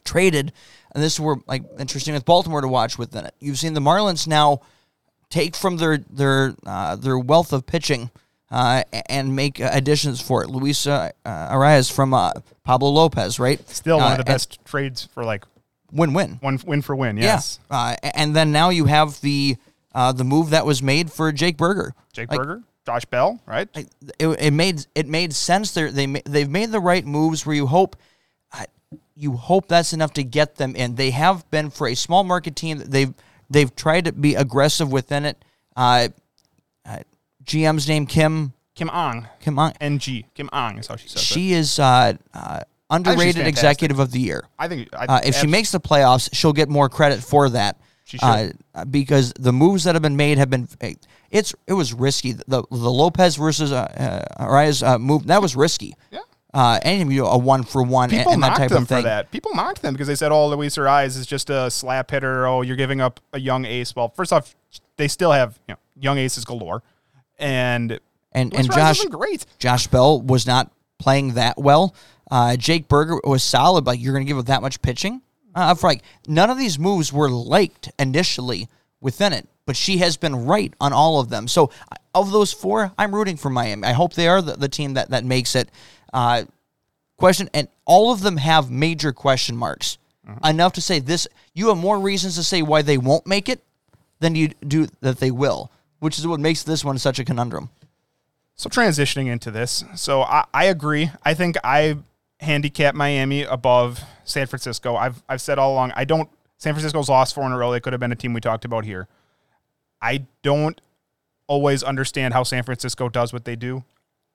traded, and this were like interesting with Baltimore to watch within it. You've seen the Marlins now take from their their uh, their wealth of pitching uh, and make additions for it. Luis uh, Arias from uh, Pablo Lopez, right? Still one uh, of the best and, trades for like. Win-win. One win for win, yes. Yeah. Uh, and then now you have the uh, the move that was made for Jake Berger. Jake like, Berger, Josh Bell, right? Like, it, it made it made sense. They're, they they've made the right moves where you hope uh, you hope that's enough to get them in. They have been for a small market team. They've they've tried to be aggressive within it. Uh, uh, G M's name Kim Kim Ong Kim Ong N G Kim Ong is how she says it. She is. Uh, uh, Underrated executive of the year. I think I, uh, if she makes the playoffs, she'll get more credit for that. She should. Uh, because the moves that have been made have been. It's it was risky. The the Lopez versus uh, uh, Arias uh, move that was risky. Yeah. Uh, and you know, a one for one and, and that type of thing. People mocked them for that. People mocked them because they said, "Oh, Luis Arias is just a slap hitter. Oh, you're giving up a young ace." Well, first off, they still have you know, young aces galore, and and and Josh great. Josh Bell was not playing that well. Uh, Jake Berger was solid. Like, you're going to give up that much pitching? Uh, for, like, none of these moves were liked initially within it, but she has been right on all of them. So, of those four, I'm rooting for Miami. I hope they are the, the team that, that makes it. Uh, question, and all of them have major question marks. Mm-hmm. Enough to say this, you have more reasons to say why they won't make it than you do that they will, which is what makes this one such a conundrum. So, transitioning into this. So, I, I agree. I think I... handicap Miami above San Francisco. I've I've said all along, I don't San Francisco's lost four in a row. They could have been a team we talked about here. I don't always understand how San Francisco does what they do.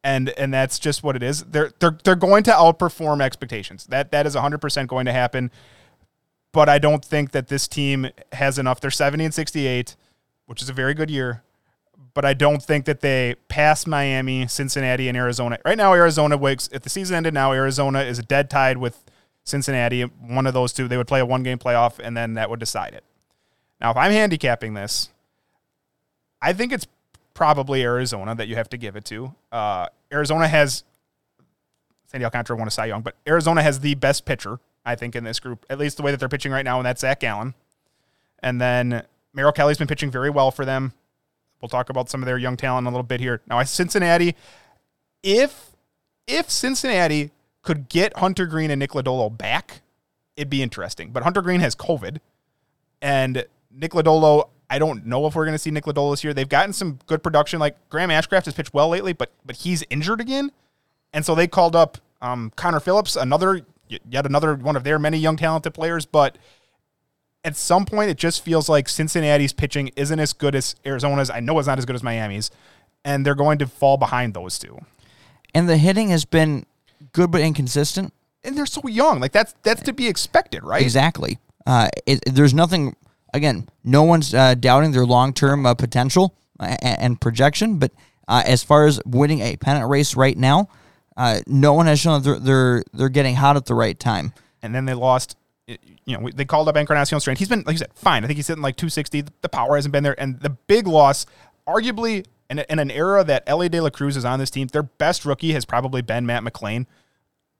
And and that's just what it is. They're they're they're going to outperform expectations. That that is one hundred percent going to happen. But I don't think that this team has enough. They're seventy and sixty-eight, which is a very good year. but I don't think that they pass Miami, Cincinnati, and Arizona. Right now, Arizona wakes, if the season ended now, Arizona is dead tied with Cincinnati. One of those two, they would play a one-game playoff, and then that would decide it. Now, if I'm handicapping this, I think it's probably Arizona that you have to give it to. Uh, Arizona has, Sandy Alcantara won a Cy Young, but Arizona has the best pitcher, I think, in this group, at least the way that they're pitching right now, and that's Zach Gallen. And then Merrill Kelly's been pitching very well for them. We'll talk about some of their young talent in a little bit here. Now, Cincinnati, if if Cincinnati could get Hunter Green and Nick Lodolo back, it'd be interesting. But Hunter Green has COVID, and Nick Lodolo, I don't know if we're going to see Nick Lodolo this year. They've gotten some good production. Like, Graham Ashcraft has pitched well lately, but but he's injured again. And so they called up um, Connor Phillips, another yet another one of their many young talented players, but at some point, it just feels like Cincinnati's pitching isn't as good as Arizona's. I know it's not as good as Miami's, and they're going to fall behind those two. And the hitting has been good but inconsistent. And they're so young. Like, that's that's to be expected, right? Exactly. Uh, it, there's nothing, again, no one's uh, doubting their long-term uh, potential and, and projection, but uh, as far as winning a pennant race right now, uh, no one has shown that they're, they're, they're getting hot at the right time. And then they lost... You know, they called up Encarnacion Strand. He's been, like you said, fine. I think he's sitting like two sixty. The power hasn't been there. And the big loss, arguably, in, in an era that Ellie De La Cruz is on this team, their best rookie has probably been Matt McClain.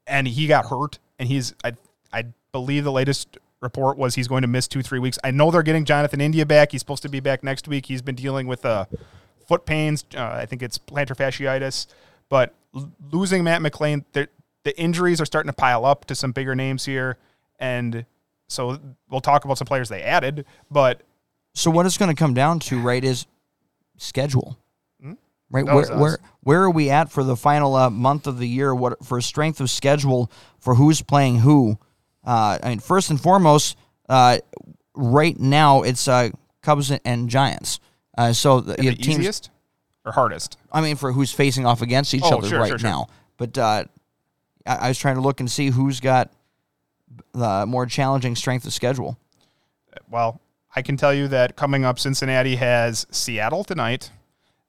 And he got hurt. And he's, I, I believe the latest report was he's going to miss two, three weeks. I know they're getting Jonathan India back. He's supposed to be back next week. He's been dealing with uh, foot pains. Uh, I think it's plantar fasciitis. But l- losing Matt McClain, the injuries are starting to pile up to some bigger names here. And so we'll talk about some players they added, but so what it's going to come down to, right, is schedule, hmm? right? Where, where where are we at for the final uh, month of the year? What for strength of schedule for who's playing who? Uh, I mean, first and foremost, uh, right now it's uh, Cubs and Giants. Uh, so the, you the teams, easiest or hardest? I mean, for who's facing off against each oh, other sure, right sure, sure. now. But uh, I, I was trying to look and see who's got the more challenging strength of schedule. Well, I can tell you that coming up, Cincinnati has Seattle tonight,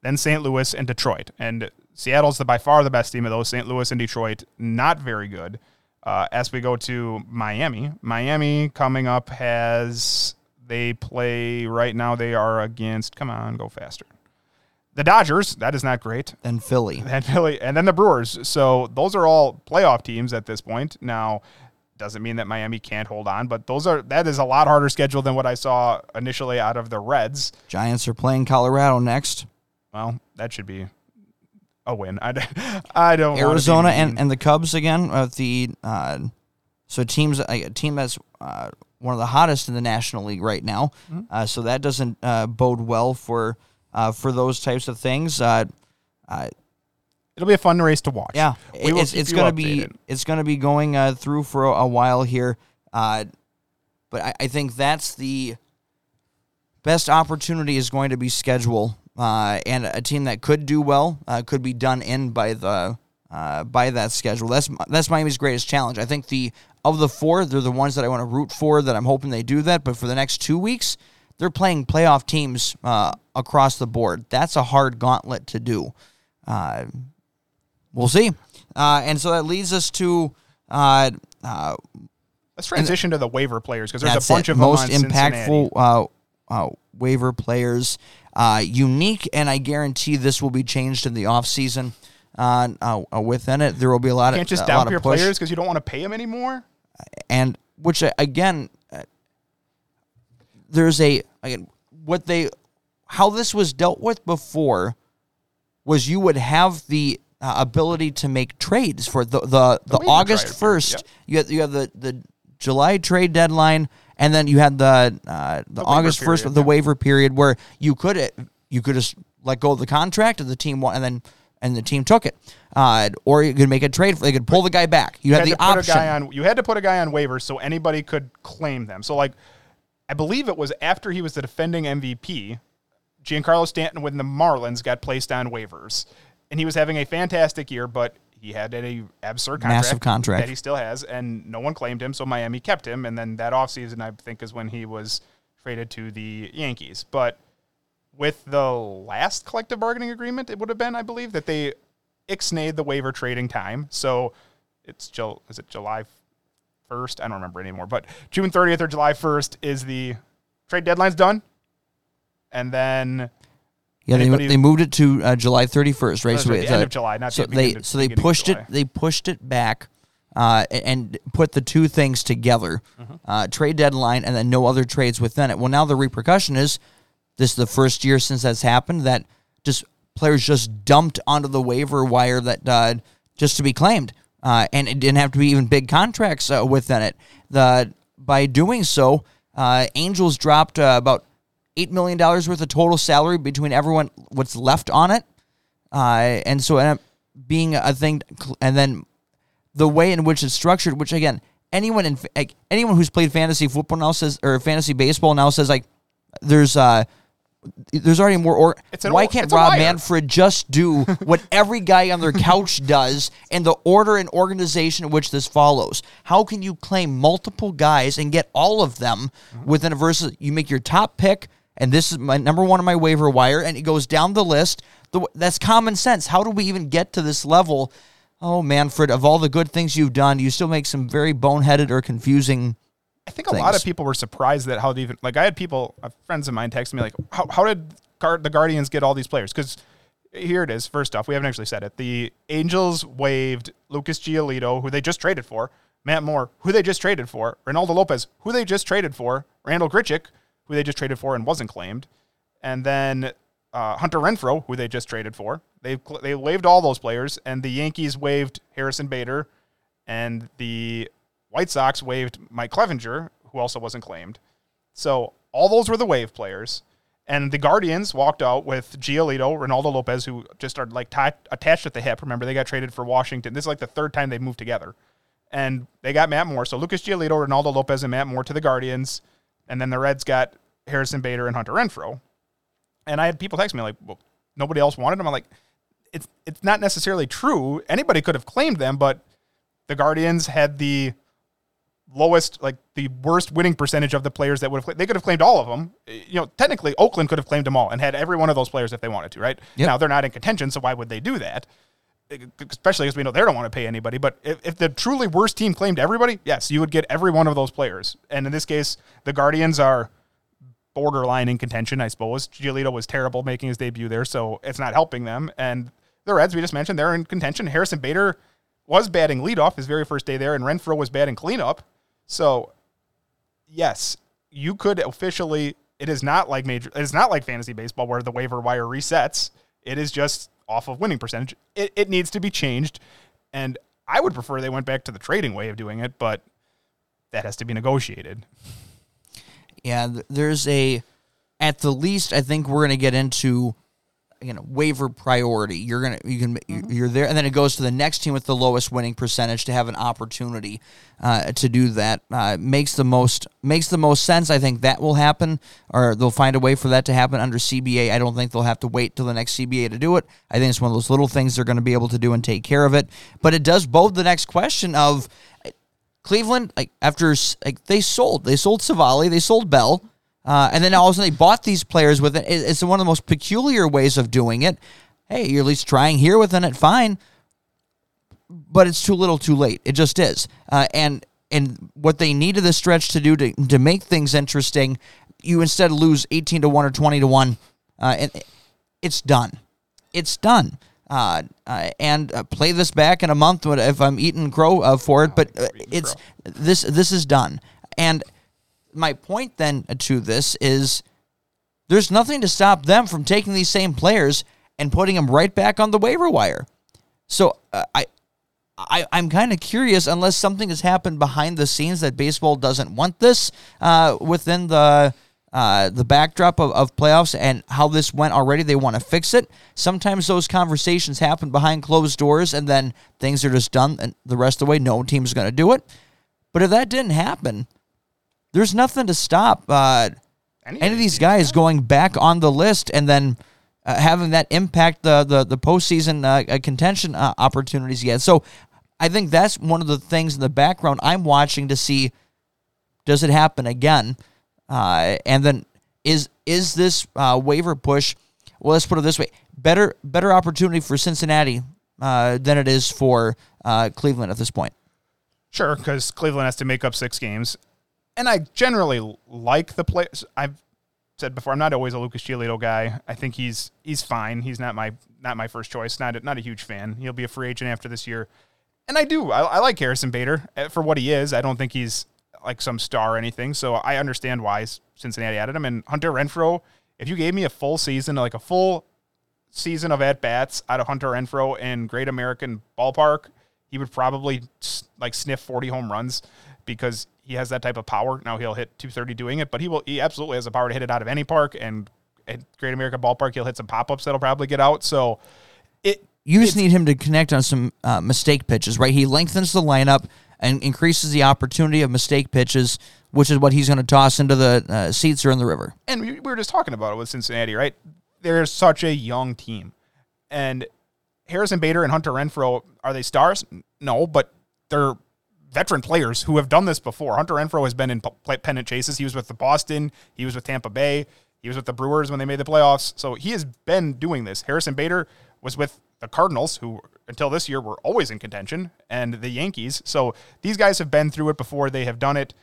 then Saint Louis and Detroit. And Seattle's the by far the best team of those. Saint Louis and Detroit, not very good. Uh, as we go to Miami, Miami coming up has, they play right now, they are against, come on, go faster. The Dodgers, that is not great. Then Philly. Then Philly, and then the Brewers. So those are all playoff teams at this point. Now, doesn't mean that Miami can't hold on, but those are that is a lot harder schedule than what I saw initially out of the Reds. Giants are playing Colorado next. Well, that should be a win. I, I don't. Arizona and, and the Cubs again. Uh, the uh, so teams a team that's uh, one of the hottest in the National League right now. Mm-hmm. Uh, so that doesn't uh, bode well for uh, for those types of things. Uh, uh, It'll be a fun race to watch. Yeah, we it's it's going to be it's going to be going uh, through for a, a while here, uh, but I, I think that's the best opportunity is going to be schedule, uh, and a team that could do well uh, could be done in by the uh, by that schedule. That's that's Miami's greatest challenge. I think the of the four, they're the ones that I want to root for. That I'm hoping they do that. But for the next two weeks, they're playing playoff teams uh, across the board. That's a hard gauntlet to do. Uh, We'll see. Uh, and so that leads us to... Uh, uh, Let's transition to the waiver players, because there's a bunch it. of them Most on impactful uh, uh, waiver players. Uh, unique, and I guarantee this will be changed in the offseason. Uh, uh, within it, there will be a lot of You can't of, just dump your players because you don't want to pay them anymore? And which, again, uh, there's a... Again, what they... How this was dealt with before was you would have the... Uh, ability to make trades for the the, the August first. Yep. You have you have the, the July trade deadline, and then you had the uh, the, the August first of the yeah. waiver period where you could you could just let go of the contract and the team won, and then and the team took it, uh, or you could make a trade. They could pull the guy back. You, you had, had the option. A guy on, you had to put a guy on waivers so anybody could claim them. So like, I believe it was after he was the defending M V P, Giancarlo Stanton with the Marlins got placed on waivers. And he was having a fantastic year, but he had an absurd contract, massive contract that he still has, and no one claimed him, so Miami kept him. And then that offseason, I think, is when he was traded to the Yankees. But with the last collective bargaining agreement, it would have been, I believe, that they ixnayed the waiver trading time. So it's Jul- is it July first? I don't remember anymore, but June thirtieth or July first is the trade deadline's done. And then... Yeah, anybody, they, they moved it to uh, July thirty-first, right? So right, the so end of July, not so the beginning, they, so they pushed it. They pushed it back uh, and put the two things together: mm-hmm. uh, trade deadline and then no other trades within it. Well, now the repercussion is this is the first year since that's happened that just players just dumped onto the waiver wire that uh, just to be claimed, uh, and it didn't have to be even big contracts uh, within it. The by doing so, uh, Angels dropped uh, about eight million dollars worth of total salary between everyone, what's left on it. Uh, and so it ended up being a thing. And then the way in which it's structured, which, again, anyone in like, anyone who's played fantasy football now says, or fantasy baseball now says, like, there's uh, there's already more. Or- Why old, can't Rob Manfred just do what every guy on their couch does and the order and organization in which this follows? How can you claim multiple guys and get all of them mm-hmm. within a versus? You make your top pick, and this is my number one on my waiver wire, and it goes down the list. The, that's common sense. How do we even get to this level? Oh, Manfred, of all the good things you've done, you still make some very boneheaded or confusing I think things. A lot of people were surprised that how they even, like I had people, friends of mine text me, like, how, how did Guard, the Guardians get all these players? Because here it is, first off, we haven't actually said it. The Angels waived Lucas Giolito, who they just traded for, Matt Moore, who they just traded for, Reynaldo Lopez, who they just traded for, Randall Grichuk, who they just traded for and wasn't claimed, and then uh, Hunter Renfroe, who they just traded for. They they waived all those players, and the Yankees waived Harrison Bader, and the White Sox waived Mike Clevinger, who also wasn't claimed. So all those were the waive players, and the Guardians walked out with Giolito, Reynaldo Lopez, who just are like t- attached at the hip. Remember, they got traded for Washington. This is like the third time they've moved together, and they got Matt Moore. So Lucas Giolito, Reynaldo Lopez, and Matt Moore to the Guardians, and then the Reds got Harrison Bader and Hunter Renfroe. And I had people text me like, well, nobody else wanted them. I'm like, it's it's not necessarily true. Anybody could have claimed them, but the Guardians had the lowest, like the worst winning percentage of the players that would have, they could have claimed all of them. You know, technically Oakland could have claimed them all and had every one of those players if they wanted to, right? Yep. Now they're not in contention, so why would they do that? Especially because we know they don't want to pay anybody. But if, if the truly worst team claimed everybody, yes, you would get every one of those players. And in this case, the Guardians are borderline in contention, I suppose. Giolito was terrible making his debut there, so it's not helping them. And the Reds, we just mentioned, they're in contention. Harrison Bader was batting leadoff his very first day there, and Renfroe was batting cleanup. So, yes, you could officially. It is not like major. It is not like fantasy baseball where the waiver wire resets. It is just off of winning percentage. It it needs to be changed, and I would prefer they went back to the trading way of doing it, but that has to be negotiated. Yeah, there's a, at the least, I think we're going to get into, you know, waiver priority. You're gonna, you can, mm-hmm. you're there, and then it goes to the next team with the lowest winning percentage to have an opportunity uh, to do that. Uh, makes the most makes the most sense. I think that will happen, or they'll find a way for that to happen under C B A. I don't think they'll have to wait till the next C B A to do it. I think it's one of those little things they're going to be able to do and take care of it. But it does bode the next question of. Cleveland, like after like they sold, they sold Savali, they sold Bell, uh, and then all of a sudden they bought these players with it. It's one of the most peculiar ways of doing it. Hey, you're at least trying here within it, fine, but it's too little, too late. It just is. Uh, and and what they needed this stretch to do to to make things interesting, you instead lose eighteen to one or twenty to one, uh, and it's done. It's done. Uh, uh, and uh, play this back in a month if I'm eating crow uh, for it, but uh, it's this this is done. And my point then to this is there's nothing to stop them from taking these same players and putting them right back on the waiver wire. So uh, I, I, I'm kind of curious, unless something has happened behind the scenes that baseball doesn't want this uh, within the... Uh, the backdrop of, of playoffs and how this went already. They want to fix it. Sometimes those conversations happen behind closed doors and then things are just done and the rest of the way no team's going to do it. But if that didn't happen, there's nothing to stop uh, any, any of these guys going back on the list and then uh, having that impact the, the, the postseason uh, contention uh, opportunities yet. So I think that's one of the things in the background I'm watching to see, does it happen again? Uh, and then is is this uh, waiver push, well, let's put it this way, better better opportunity for Cincinnati uh, than it is for uh, Cleveland at this point? Sure, because Cleveland has to make up six games. And I generally like the players. I've said before, I'm not always a Lucas Giolito guy. I think he's he's fine. He's not my not my first choice. Not a, not a huge fan. He'll be a free agent after this year. And I do. I, I like Harrison Bader for what he is. I don't think he's like some star or anything. So I understand why Cincinnati added him. And Hunter Renfroe, if you gave me a full season, like a full season of at-bats out of Hunter Renfroe in Great American Ballpark, he would probably like sniff forty home runs because he has that type of power. Now he'll hit two thirty doing it, but he will. He absolutely has the power to hit it out of any park, and at Great American Ballpark, he'll hit some pop-ups that'll probably get out. So it you just need him to connect on some uh, mistake pitches, right? He lengthens the lineup and increases the opportunity of mistake pitches, which is what he's going to toss into the uh, seats or in the river. And we were just talking about it with Cincinnati, right? They're such a young team, and Harrison Bader and Hunter Renfroe, are they stars? No, but they're veteran players who have done this before. Hunter Renfroe has been in pennant chases. He was with the Boston. He was with Tampa Bay. He was with the Brewers when they made the playoffs. So he has been doing this. Harrison Bader was with the Cardinals, who until this year were always in contention, and the Yankees. So these guys have been through it before. They have done it.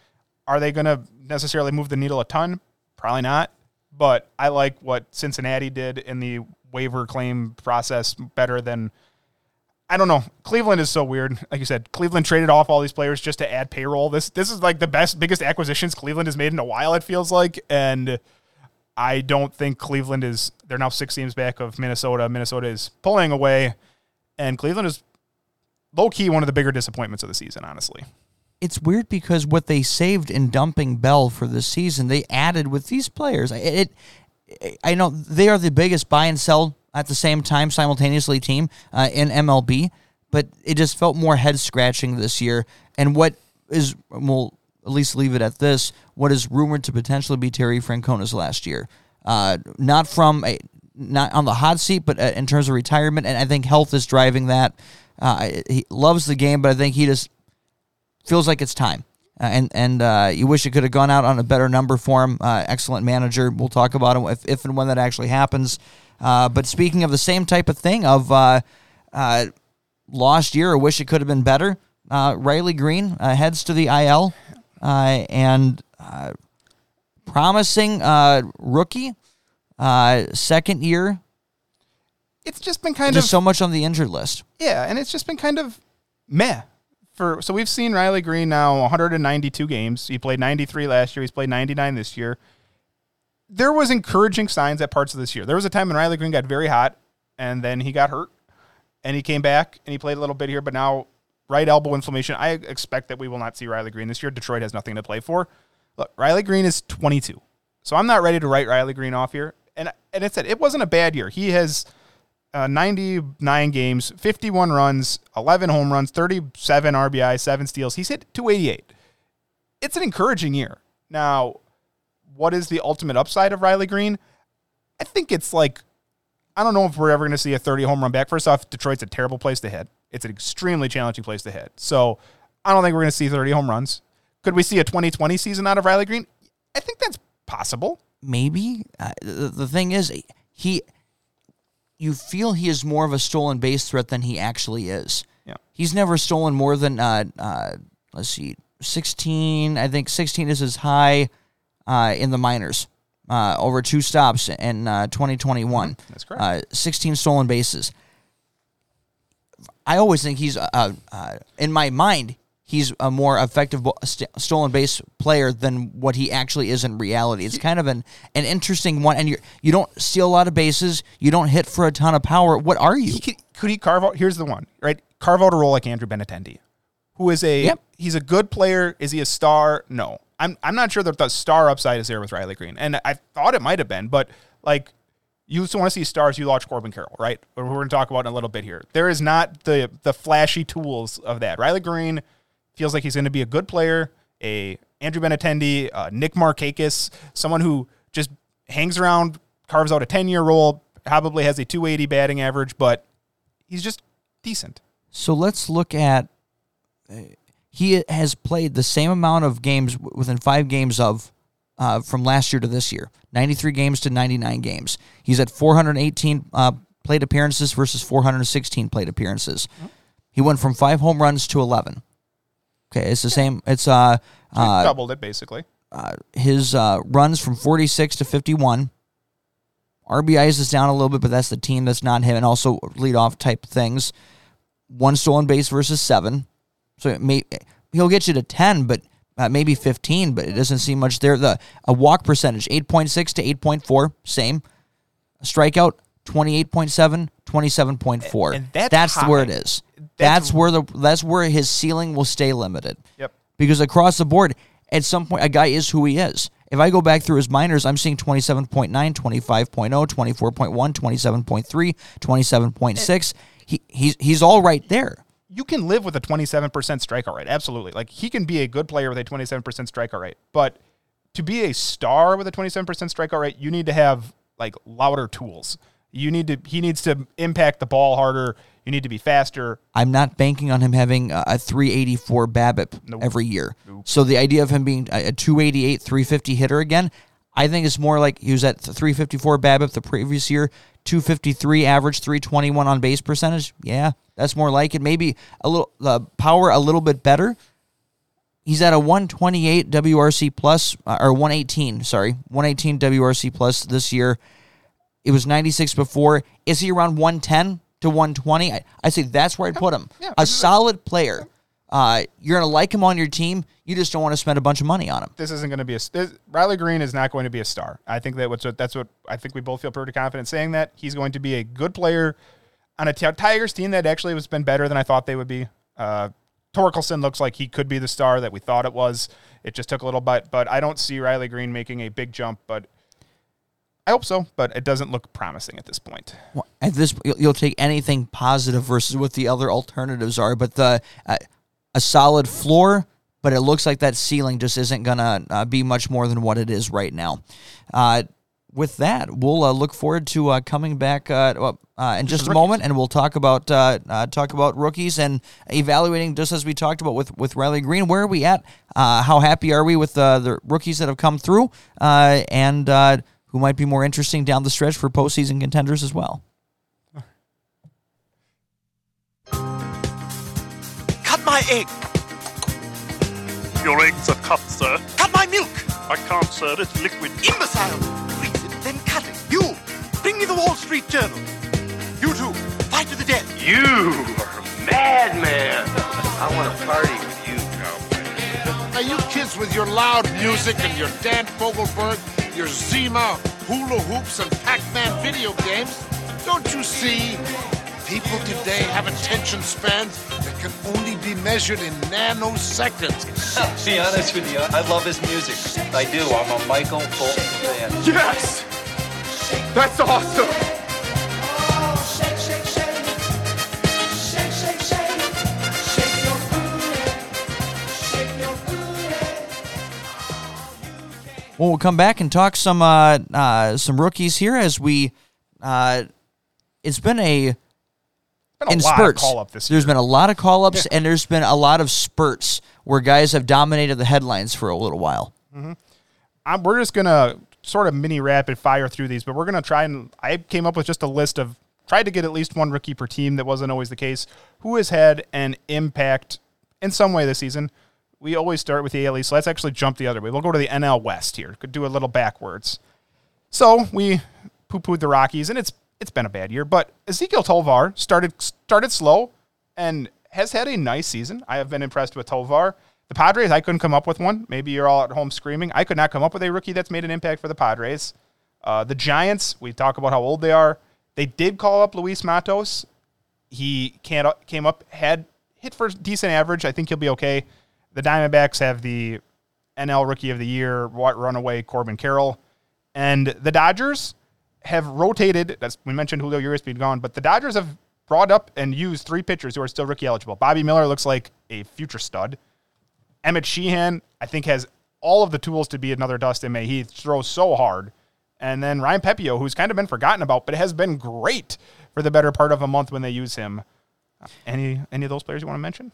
Are they going to necessarily move the needle a ton? Probably not. But I like what Cincinnati did in the waiver claim process better than, I don't know. Cleveland is so weird. Like you said, Cleveland traded off all these players just to add payroll. This this is like the best, biggest acquisitions Cleveland has made in a while, it feels like. And I don't think Cleveland is, they're now six games back of Minnesota. Minnesota is pulling away. And Cleveland is low-key one of the bigger disappointments of the season, honestly. It's weird because what they saved in dumping Bell for this season, they added with these players. It, it I know they are the biggest buy and sell at the same time simultaneously team uh, in M L B, but it just felt more head-scratching this year. And what is, we'll at least leave it at this, what is rumored to potentially be Terry Francona's last year. Uh, not from a, not on the hot seat, but uh, in terms of retirement, and I think health is driving that. Uh, he loves the game, but I think he just feels like it's time. Uh, and and uh, you wish it could have gone out on a better number for him. Uh, excellent manager. We'll talk about him if, if and when that actually happens. Uh, but speaking of the same type of thing of uh, uh, lost year or wish it could have been better, uh, Riley Green uh, heads to the I L uh, and uh, promising uh, rookie, uh, second year. It's just been kind just of... Just so much on the injured list. Yeah, and it's just been kind of meh. For, so we've seen Riley Green now one hundred ninety-two games. He played ninety-three last year. He's played ninety-nine this year. There was encouraging signs at parts of this year. There was a time when Riley Green got very hot, and then he got hurt, and he came back, and he played a little bit here, but now right elbow inflammation. I expect that we will not see Riley Green this year. Detroit has nothing to play for. Look, Riley Green is twenty-two, so I'm not ready to write Riley Green off here. And and it said it wasn't a bad year. He has... Uh, ninety-nine games, fifty-one runs, eleven home runs, thirty-seven R B I, seven steals. He's hit two eighty-eight. It's an encouraging year. Now, what is the ultimate upside of Riley Green? I think it's like, I don't know if we're ever going to see a thirty home run back. First off, Detroit's a terrible place to hit. It's an extremely challenging place to hit. So I don't think we're going to see thirty home runs. Could we see a twenty twenty season out of Riley Green? I think that's possible. Maybe. Uh, the thing is, he... you feel he is more of a stolen base threat than he actually is. Yeah. He's never stolen more than, uh, uh, let's see, sixteen. I think sixteen is his high uh, in the minors, uh, over two stops in uh, twenty twenty-one. That's correct. Uh, sixteen stolen bases. I always think he's, uh, uh, in my mind, he's a more effective bo- st- stolen base player than what he actually is in reality. It's kind of an, an interesting one, and you you don't steal a lot of bases. You don't hit for a ton of power. What are you? He could, could he carve out? Here's the one, right? Carve out a role like Andrew Benintendi, who is a yep. he's a good player. Is he a star? No, I'm I'm not sure that the star upside is there with Riley Green, and I thought it might have been, but like you want to see stars, you launch Corbin Carroll, right? We're going to talk about in a little bit here. There is not the the flashy tools of that. Riley Green feels like he's going to be a good player, a Andrew Benintendi, uh, Nick Markakis, someone who just hangs around, carves out a ten-year role, probably has a two eighty batting average, but he's just decent. So let's look at uh, he has played the same amount of games within five games of uh, from last year to this year, ninety-three games to ninety-nine games. He's at four hundred eighteen uh, plate appearances versus four hundred sixteen plate appearances. Oh. He went from five home runs to eleven. Okay, it's the yeah. same. It's uh, uh doubled it basically. Uh, his uh, runs from forty-six to fifty-one. R B Is is down a little bit, but that's the team. That's not him. And also leadoff type things. One stolen base versus seven. So it may, he'll get you to ten, but uh, maybe fifteen, but it doesn't seem much there. The a walk percentage, eight point six to eight point four, same. A strikeout, twenty-eight point seven, twenty-seven point four. And that's that's where it is. That's, that's where the that's where his ceiling will stay limited. Yep. Because across the board, at some point, a guy is who he is. If I go back through his minors, I'm seeing twenty-seven point nine, twenty-five point oh, twenty-four point one, twenty-seven point three, twenty-seven point six. He, he's, he's all right there. You can live with a twenty-seven percent strikeout rate, absolutely. Like, he can be a good player with a twenty-seven percent strikeout rate. But to be a star with a twenty-seven percent strikeout rate, you need to have, like, louder tools. You need to. He needs to impact the ball harder. You need to be faster. I'm not banking on him having a three eighty-four BABIP nope. every year. Nope. So the idea of him being a two eighty-eight, three fifty hitter again, I think it's more like he was at three fifty-four BABIP the previous year, two fifty-three average, three twenty-one on base percentage. Yeah, that's more like it. Maybe a little uh, power a little bit better. He's at a one twenty-eight W R C plus, uh, or one eighteen, sorry, one eighteen W R C plus this year. It was ninety-six before. Is he around one ten to one twenty? I, I say that's where I'd put him. Yeah, a solid player. Uh, you're going to like him on your team. You just don't want to spend a bunch of money on him. This isn't going to be a this, Riley Green is not going to be a star. I think that what's what, that's what I think we both feel pretty confident saying that he's going to be a good player on a t- Tigers team that actually has been better than I thought they would be. Uh, Torkelson looks like he could be the star that we thought it was. It just took a little bit, but I don't see Riley Green making a big jump, but. I hope so, but it doesn't look promising at this point. Well, at this, you'll take anything positive versus what the other alternatives are, but the uh, a solid floor, but it looks like that ceiling just isn't going to uh, be much more than what it is right now. Uh, with that, we'll uh, look forward to uh, coming back uh, uh, in just a moment, and we'll talk about uh, uh, talk about rookies and evaluating, just as we talked about with, with Riley Green. Where are we at? Uh, how happy are we with uh, the rookies that have come through? Uh, and... Uh, who might be more interesting down the stretch for postseason contenders as well. Cut my egg! Your eggs are cut, sir. Cut my milk! I can't, sir. It's liquid. Imbecile! Freeze it, then cut it. You! Bring me the Wall Street Journal. You two, fight to the death. You are a madman. I want to party with you, cowboy. Now, you kids with your loud music and your Dan Fogelberg, your Zima, hula hoops, and Pac-Man video games. Don't you see? People today have attention spans that can only be measured in nanoseconds. To be honest with you, I love his music. I do. I'm a Michael Bolton fan. Yes! That's awesome! Well, we'll come back and talk some uh, uh, some rookies here as we. Uh, it's been a, it's been a in lot spurts. Of call up this year. There's been a lot of call ups, yeah. and there's been a lot of spurts where guys have dominated the headlines for a little while. Mm-hmm. I'm, we're just gonna sort of mini rapid fire through these, but we're gonna try and I came up with just a list of tried to get at least one rookie per team that wasn't always the case who has had an impact in some way this season. We always start with the A L East, so let's actually jump the other way. We'll go to the N L West here. Could do a little backwards. So we poo-pooed the Rockies, and it's it's been a bad year. But Ezequiel Tovar started started slow and has had a nice season. I have been impressed with Tovar. The Padres, I couldn't come up with one. Maybe you're all at home screaming. I could not come up with a rookie that's made an impact for the Padres. Uh, the Giants, we talk about how old they are. They did call up Luis Matos. He can't, came up, had hit for a decent average. I think he'll be okay. The Diamondbacks have the N L Rookie of the Year, runaway Corbin Carroll. And the Dodgers have rotated. That's, we mentioned Julio Urias being gone, but the Dodgers have brought up and used three pitchers who are still rookie eligible. Bobby Miller looks like a future stud. Emmett Sheehan, I think, has all of the tools to be another Dustin May. He throws so hard. And then Ryan Pepio, who's kind of been forgotten about, but has been great for the better part of a month when they use him. Any, any of those players you want to mention?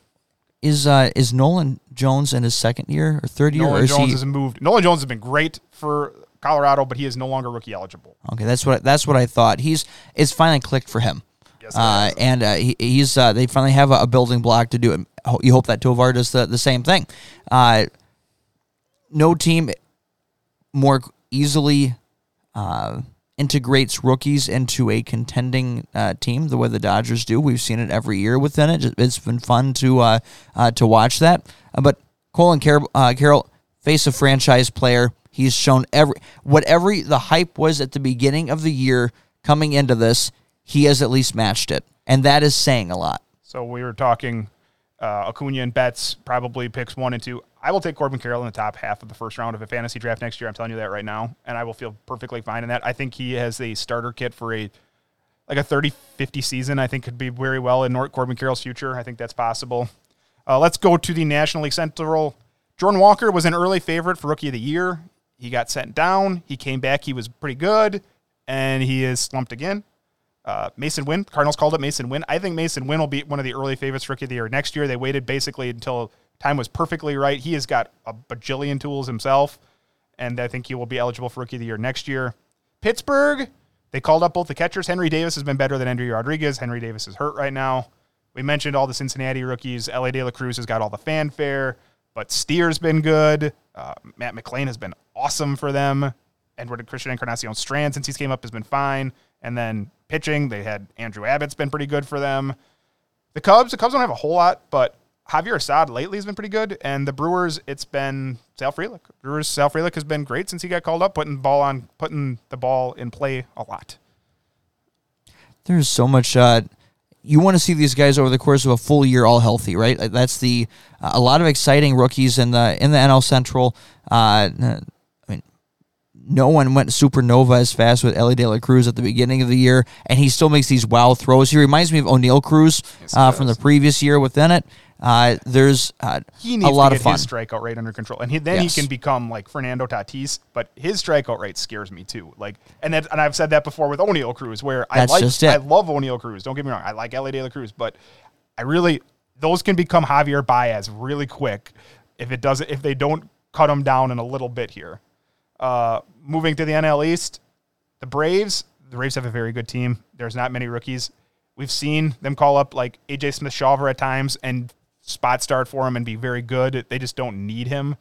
Is uh, is Nolan Jones in his second year or third year? Nolan or is Jones he... has moved. Nolan Jones has been great for Colorado, but he is no longer rookie eligible. Okay, that's what that's what I thought. He's it's finally clicked for him. Yes, uh, and uh, he, he's uh, they finally have a, a building block to do it. You hope that Tovar does the, the same thing. Uh, no team more easily uh, integrates rookies into a contending uh, team the way the Dodgers do. We've seen it every year within it. It's been fun to uh, uh, to watch that. Uh, but Cole and Car- uh, Carroll face a franchise player. He's shown every whatever the hype was at the beginning of the year coming into this, he has at least matched it, and that is saying a lot. So we were talking uh, Acuna and Betts, probably picks one and two. I will take Corbin Carroll in the top half of the first round of a fantasy draft next year. I'm telling you that right now, and I will feel perfectly fine in that. I think he has a starter kit for a like a thirty fifty season. I think could be very well in North Corbin Carroll's future. I think that's possible. Uh, let's go to the National League Central. Jordan Walker was an early favorite for Rookie of the Year. He got sent down. He came back. He was pretty good, and he is slumped again. Uh, Mason Wynn, Cardinals called up Mason Wynn. I think Mason Wynn will be one of the early favorites for Rookie of the Year next year. They waited basically until time was perfectly right. He has got a bajillion tools himself, and I think he will be eligible for Rookie of the Year next year. Pittsburgh, they called up both the catchers. Henry Davis has been better than Andrew Rodriguez. Henry Davis is hurt right now. We mentioned all the Cincinnati rookies. L A. De La Cruz has got all the fanfare, but Steer's been good. Uh, Matt McClain has been awesome for them. Edward Christian Encarnacion Strand, since he's came up, has been fine. And then pitching, they had Andrew Abbott's been pretty good for them. The Cubs, the Cubs don't have a whole lot, but Javier Assad lately has been pretty good, and the Brewers, it's been Sal Frelick. Brewers Sal Frelick has been great since he got called up, putting the ball on, putting the ball in play a lot. There's so much. Uh, you want to see these guys over the course of a full year all healthy, right? That's the uh, a lot of exciting rookies in the in the N L Central. Uh, I mean, no one went supernova as fast with Ellie De La Cruz at the beginning of the year, and he still makes these wow throws. He reminds me of O'Neill Cruz uh, from the previous year within it. Uh, there's uh, he needs a lot to get of fun. His strikeout rate under control, and he, then yes. he can become like Fernando Tatis. But his strikeout rate scares me too. Like, and that, and I've said that before with O'Neill Cruz, where That's I like, I love O'Neill Cruz. Don't get me wrong, I like L A De La Cruz, but I really those can become Javier Baez really quick if it doesn't if they don't cut him down in a little bit here. Uh, moving to the N L East, the Braves. The Braves have a very good team. There's not many rookies. We've seen them call up like A J Smith-Shawver at times and spot start for him and be very good. They just don't need him.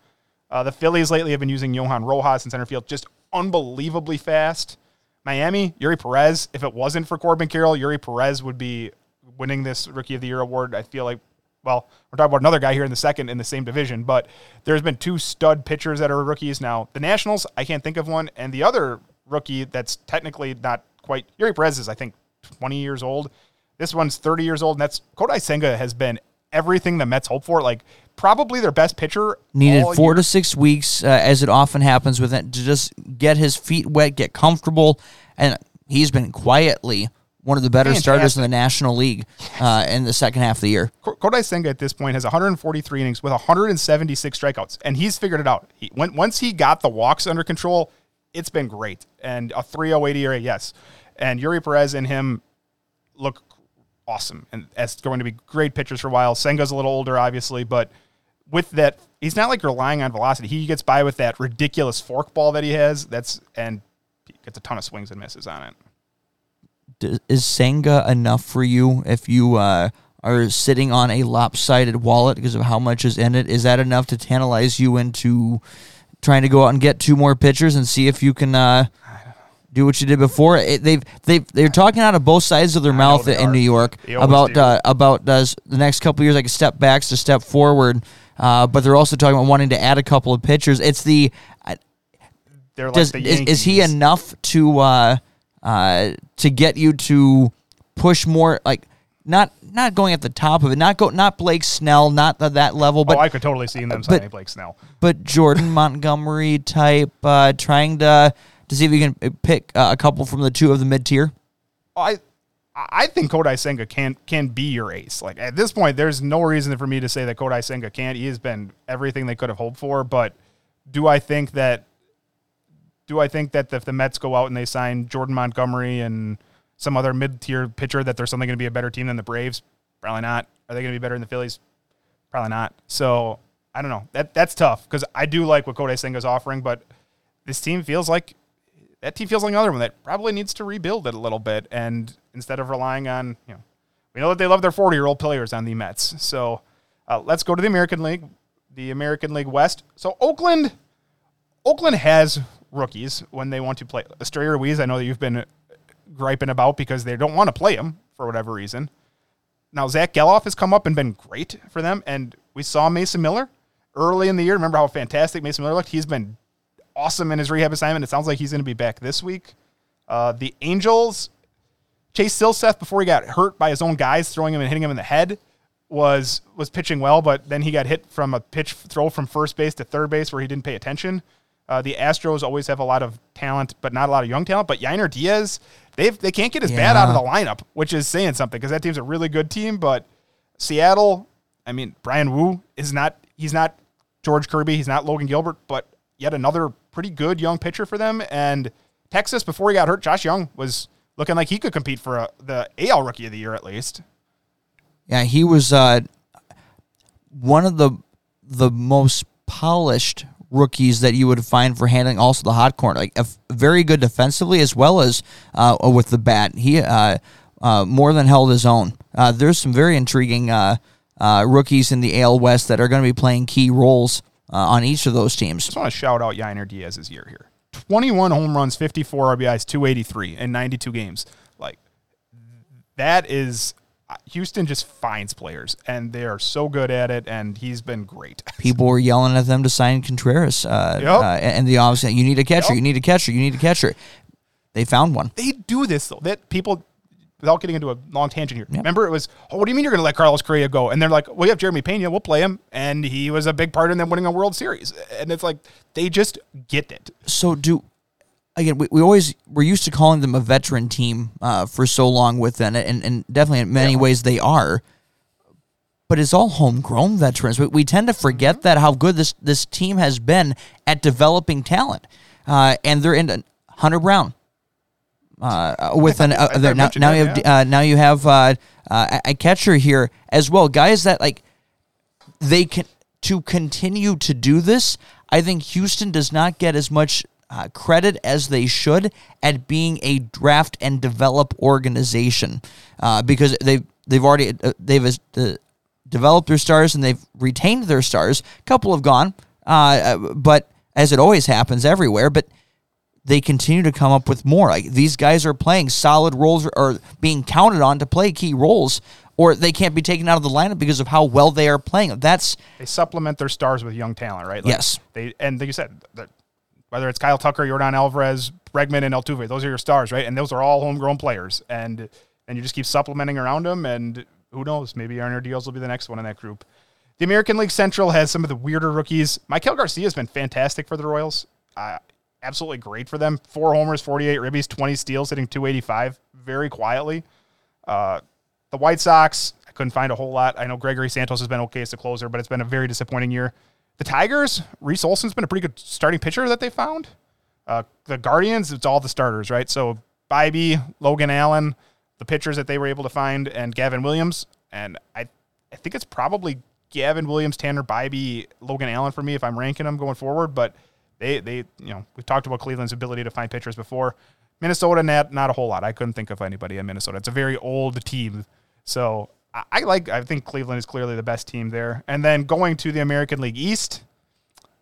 Uh, the Phillies lately have been using Johan Rojas in center field just unbelievably fast. Miami, Yuri Perez, if it wasn't for Corbin Carroll, Yuri Perez would be winning this Rookie of the Year award. I feel like, well, we're talking about another guy here in the second in the same division, but there's been two stud pitchers that are rookies now. The Nationals, I can't think of one, and the other rookie that's technically not quite, Yuri Perez is, I think, twenty years old. This one's thirty years old, and that's Kodai Senga has been everything the Mets hope for, like probably their best pitcher. Needed four year. to six weeks, uh, as it often happens with it, to just get his feet wet, get comfortable, and he's been quietly one of the better Fantastic. starters in the National League uh, in the second half of the year. Kodai Senga at this point has one hundred forty-three innings with one hundred seventy-six strikeouts, and he's figured it out. He, when, once he got the walks under control, it's been great, and a three oh eight E R A, yes. And Yuri Perez and him look awesome, and that's going to be great pitchers for a while. Senga's a little older, obviously, but with that, he's not like relying on velocity. He gets by with that ridiculous forkball that he has. That's and he gets a ton of swings and misses on it. Is Senga enough for you if you uh, are sitting on a lopsided wallet because of how much is in it? Is that enough to tantalize you into trying to go out and get two more pitchers and see if you can? Uh, Do what you did before. It, they've they they're talking out of both sides of their I mouth in are. New York about uh, about uh, the next couple of years, like a step back to step forward. Uh, but they're also talking about wanting to add a couple of pitchers. It's the uh, they're like does, the is, is he enough to uh, uh, to get you to push more? Like not not going at the top of it. Not go not Blake Snell. Not the, that level. But oh, I could totally see them signing Blake Snell. But Jordan Montgomery type uh, trying to. To see if you can pick uh, a couple from the two of the mid tier. I, I think Kodai Senga can can be your ace. Like at this point, there's no reason for me to say that Kodai Senga can't. He has been everything they could have hoped for. But do I think that? Do I think that if the Mets go out and they sign Jordan Montgomery and some other mid tier pitcher, that they're suddenly going to be a better team than the Braves? Probably not. Are they going to be better than the Phillies? Probably not. So I don't know. That that's tough because I do like what Kodai Senga's offering, but this team feels like that team feels like another one that probably needs to rebuild it a little bit. And instead of relying on, you know, we know that they love their forty-year-old players on the Mets. So uh, let's go to the American League, the American League West. So Oakland, Oakland has rookies when they want to play. Estrella Ruiz, I know that you've been griping about because they don't want to play him for whatever reason. Now, Zach Geloff has come up and been great for them, and we saw Mason Miller early in the year. Remember how fantastic Mason Miller looked? He's been awesome in his rehab assignment. It sounds like he's going to be back this week. Uh, the Angels, Chase Silseth, before he got hurt by his own guys, throwing him and hitting him in the head, was was pitching well, but then he got hit from a pitch throw from first base to third base where he didn't pay attention. Uh, the Astros always have a lot of talent, but not a lot of young talent. But Yainer Diaz, they they can't get his yeah. bat out of the lineup, which is saying something because that team's a really good team. But Seattle, I mean, Brian Wu is not he's not George Kirby, he's not Logan Gilbert, but yet another pretty good young pitcher for them. And Texas, before he got hurt, Josh Young was looking like he could compete for a, the A L Rookie of the Year at least. Yeah, he was uh, one of the the most polished rookies that you would find for handling also the hot corner, like a f- very good defensively as well as uh, with the bat. He uh, uh, more than held his own. Uh, there's some very intriguing uh, uh, rookies in the A L West that are going to be playing key roles uh, on each of those teams. I just want to shout out Yainer Diaz's year here: twenty-one home runs, fifty-four R B Is, two eighty-three in ninety-two games. Like that is. Houston just finds players, and they are so good at it, and he's been great. People were yelling at them to sign Contreras uh, yep. uh, and the office. You need a catcher. Yep. You need a catcher. You need a catcher. They found one. They do this, though. That people, without getting into a long tangent here, yep. remember it was, oh, what do you mean you're going to let Carlos Correa go? And they're like, well, you have Jeremy Pena. We'll play him. And he was a big part in them winning a World Series. And it's like they just get it. So do... Again, we, we always we're used to calling them a veteran team uh, for so long within it, and, and definitely in many yeah. ways they are. But it's all homegrown veterans. We, we tend to forget mm-hmm. that how good this, this team has been at developing talent, uh, and they're in Hunter Brown. Uh, with an uh, now, now, now you have yeah. uh, now you have uh, uh, a catcher here as well. Guys that like they can to continue to do this. I think Houston does not get as much. Uh, credit as they should at being a draft and develop organization, uh, because they've they've already uh, they've uh, developed their stars and they've retained their stars. A couple have gone, uh, but as it always happens everywhere, but they continue to come up with more. Like these guys are playing solid roles or, or being counted on to play key roles, or they can't be taken out of the lineup because of how well they are playing. That's they supplement their stars with young talent, right? Like yes, they and like you said. Whether it's Kyle Tucker, Yordan Alvarez, Bregman, and Altuve, those are your stars, right? And those are all homegrown players, and and you just keep supplementing around them. And who knows, maybe Yainer Diaz will be the next one in that group. The American League Central has some of the weirder rookies. Michael Garcia has been fantastic for the Royals, uh, absolutely great for them. Four homers, forty-eight ribbies, twenty steals, hitting two eighty-five very quietly. Uh, the White Sox, I couldn't find a whole lot. I know Gregory Santos has been okay as a closer, but it's been a very disappointing year. The Tigers, Reese Olson's been a pretty good starting pitcher that they found. Uh, the Guardians, it's all the starters, right? So Bybee, Logan Allen, the pitchers that they were able to find, and Gavin Williams. And I I think it's probably Gavin Williams, Tanner Bybee, Logan Allen for me if I'm ranking them going forward. But they, they you know, we've talked about Cleveland's ability to find pitchers before. Minnesota, not, not a whole lot. I couldn't think of anybody in Minnesota. It's a very old team. So... I like. I think Cleveland is clearly the best team there. And then going to the American League East,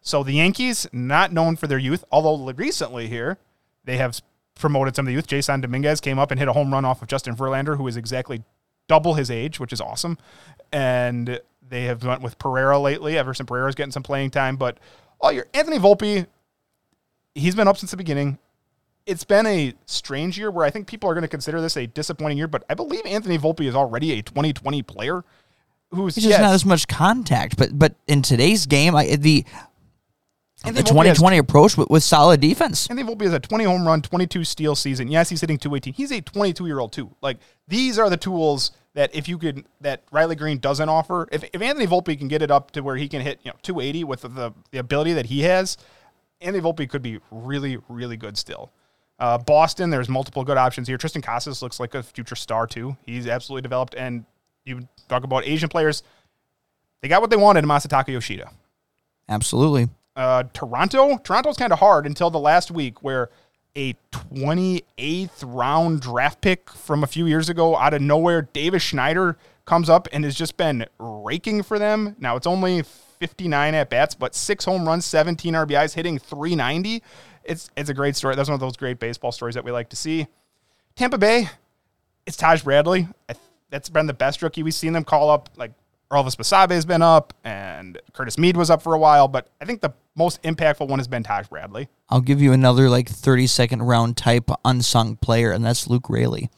so the Yankees, not known for their youth, although recently here they have promoted some of the youth. Jason Dominguez came up and hit a home run off of Justin Verlander, who is exactly double his age, which is awesome. And they have went with Pereira lately. Everson Pereira is getting some playing time, but all your Anthony Volpe, he's been up since the beginning. It's been a strange year where I think people are going to consider this a disappointing year, but I believe Anthony Volpe is already a twenty twenty player who's it's just yes, not as much contact. But but in today's game, I, the Anthony the twenty twenty has, approach with, with solid defense. Anthony Volpe is a twenty home run, twenty-two steal season. Yes, he's hitting two eighteen. He's a twenty-two year old too. Like these are the tools that if you could that Riley Green doesn't offer. If if Anthony Volpe can get it up to where he can hit you know two eighty with the the, the ability that he has, Anthony Volpe could be really really good still. Uh, Boston, there's multiple good options here. Tristan Casas looks like a future star, too. He's absolutely developed, and you talk about Asian players. They got what they wanted in Masataka Yoshida. Absolutely. Uh, Toronto? Toronto's kind of hard until the last week where a twenty-eighth round draft pick from a few years ago out of nowhere, Davis Schneider, comes up and has just been raking for them. Now, it's only fifty-nine at-bats, but six home runs, seventeen R B Is, hitting three ninety. It's it's a great story. That's one of those great baseball stories that we like to see. Tampa Bay, it's Taj Bradley. That's been the best rookie we've seen them call up. Like, Elvis Basabe's been up, and Curtis Mead was up for a while, but I think the most impactful one has been Taj Bradley. I'll give you another, like, thirty-second round type unsung player, and that's Luke Raley.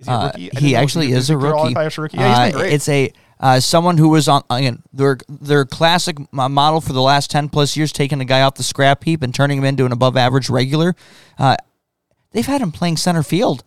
Is he a rookie? Uh, he actually he is a rookie. rookie. Yeah, he's been great. Uh, it's a uh, someone who was on again their their classic model for the last ten plus years, taking a guy off the scrap heap and turning him into an above average regular. Uh, they've had him playing center field.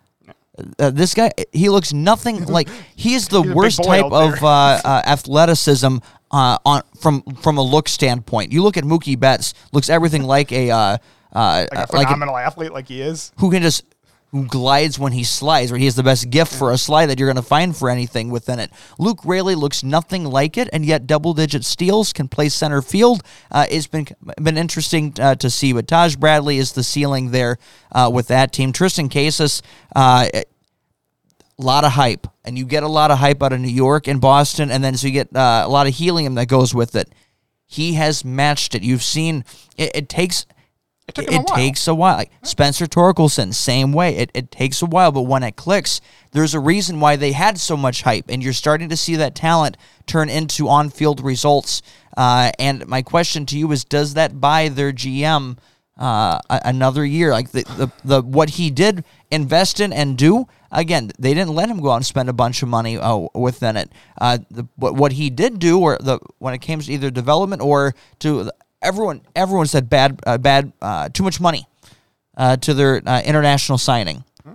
Uh, this guy, he looks nothing like he is the worst type of uh, uh, athleticism uh, on from from a look standpoint. You look at Mookie Betts, looks everything like a uh, uh, like a phenomenal like a, athlete, like he is, who can just. who glides when he slides, or he has the best gift for a slide that you're going to find for anything within it. Luke Raley looks nothing like it, and yet double-digit steals, can play center field. Uh, it's been been interesting uh, to see, but Taj Bradley is the ceiling there uh, with that team. Tristan Casas, uh, a lot of hype, and you get a lot of hype out of New York and Boston, and then so you get uh, a lot of helium that goes with it. He has matched it. You've seen it, it takes... It, took it a takes a while. Like Spencer Torkelson, same way. It it takes a while, but when it clicks, there's a reason why they had so much hype, and you're starting to see that talent turn into on-field results. Uh, and my question to you is, does that buy their G M uh, another year? Like the, the, the what he did invest in and do, again, they didn't let him go out and spend a bunch of money uh, within it. Uh, the, what he did do, or the when it came to either development or to... Everyone, everyone said bad, uh, bad, uh, too much money uh, to their uh, international signing. Hmm.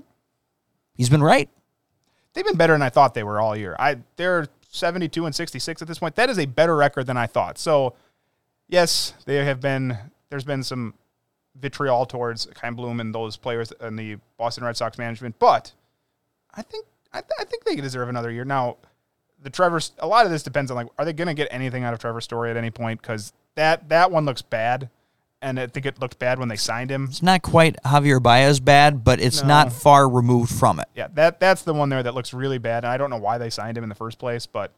He's been right. They've been better than I thought they were all year. I they're seventy-two and sixty-six at this point. That is a better record than I thought. So, yes, they have been. There's been some vitriol towards Chaim Bloom and those players and the Boston Red Sox management, but I think I, th- I think they deserve another year. Now, the Trevor. A lot of this depends on like, are they going to get anything out of Trevor Story at any point? Because That that one looks bad, and I think it looked bad when they signed him. It's not quite Javier Baez bad, but it's no. not far removed from it. Yeah, that that's the one there that looks really bad, and I don't know why they signed him in the first place, but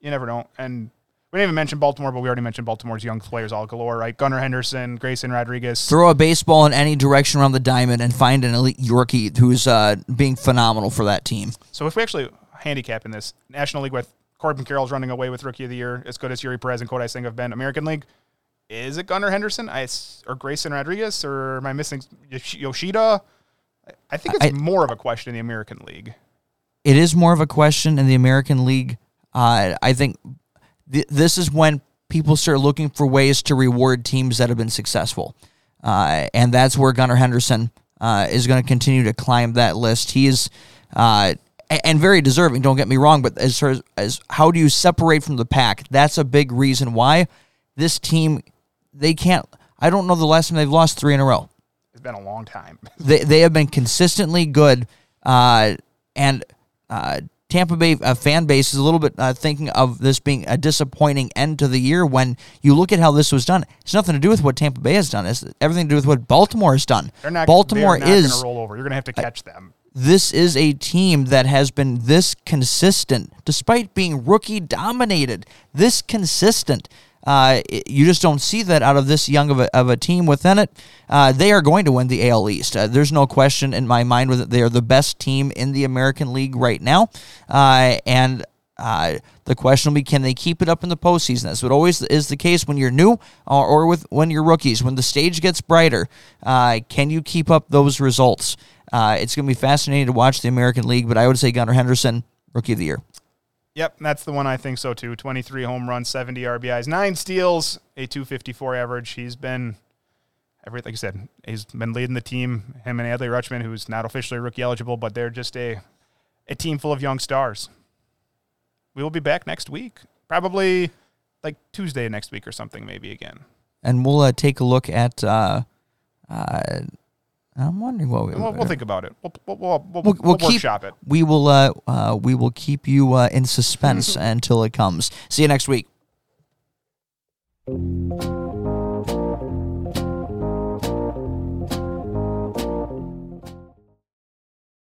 you never know. And we didn't even mention Baltimore, but we already mentioned Baltimore's young players all galore, right? Gunnar Henderson, Grayson Rodriguez. Throw a baseball in any direction around the diamond and find an elite Yorkie who's uh, being phenomenal for that team. So if we actually handicap in this, National League with Corbin Carroll's running away with Rookie of the Year, as good as Yuri Perez and Kodai Senga have been. American League, is it Gunnar Henderson I, or Grayson Rodriguez, or am I missing Yoshida? I think it's I, more of a question in the American League. It is more of a question in the American League. Uh, I think th- this is when people start looking for ways to reward teams that have been successful, uh, and that's where Gunnar Henderson uh, is going to continue to climb that list. He is... Uh, And very deserving, don't get me wrong, but as far as, as how do you separate from the pack? That's a big reason why this team, they can't, I don't know the last time they've lost three in a row. It's been a long time. they they have been consistently good, uh, and uh, Tampa Bay uh, fan base is a little bit uh, thinking of this being a disappointing end to the year when you look at how this was done. It's nothing to do with what Tampa Bay has done. It's everything to do with what Baltimore has done. They're not, Baltimore they're not is going to roll over. You're going to have to catch uh, them. This is a team that has been this consistent, despite being rookie-dominated, this consistent. Uh, you just don't see that out of this young of a, of a team within it. Uh, they are going to win the A L East. Uh, there's no question in my mind that they are the best team in the American League right now. Uh, and uh, the question will be, can they keep it up in the postseason? That's what always is the case when you're new or, or with when you're rookies. When the stage gets brighter, uh, can you keep up those results? Uh, it's going to be fascinating to watch the American League, but I would say Gunnar Henderson, Rookie of the Year. Yep, that's the one I think so, too. twenty-three home runs, seventy R B Is, nine steals, a two fifty-four average. He's been, everything, like I said, he's been leading the team. Him and Adley Rutschman, who's not officially rookie eligible, but they're just a, a team full of young stars. We will be back next week, probably like Tuesday next week or something maybe again. And we'll uh, take a look at... Uh, uh, I'm wondering what we we'll, we'll think about it. We'll we'll we'll, we'll, we'll, we'll keep, workshop it. We will uh, uh we will keep you uh, in suspense until it comes. See you next week.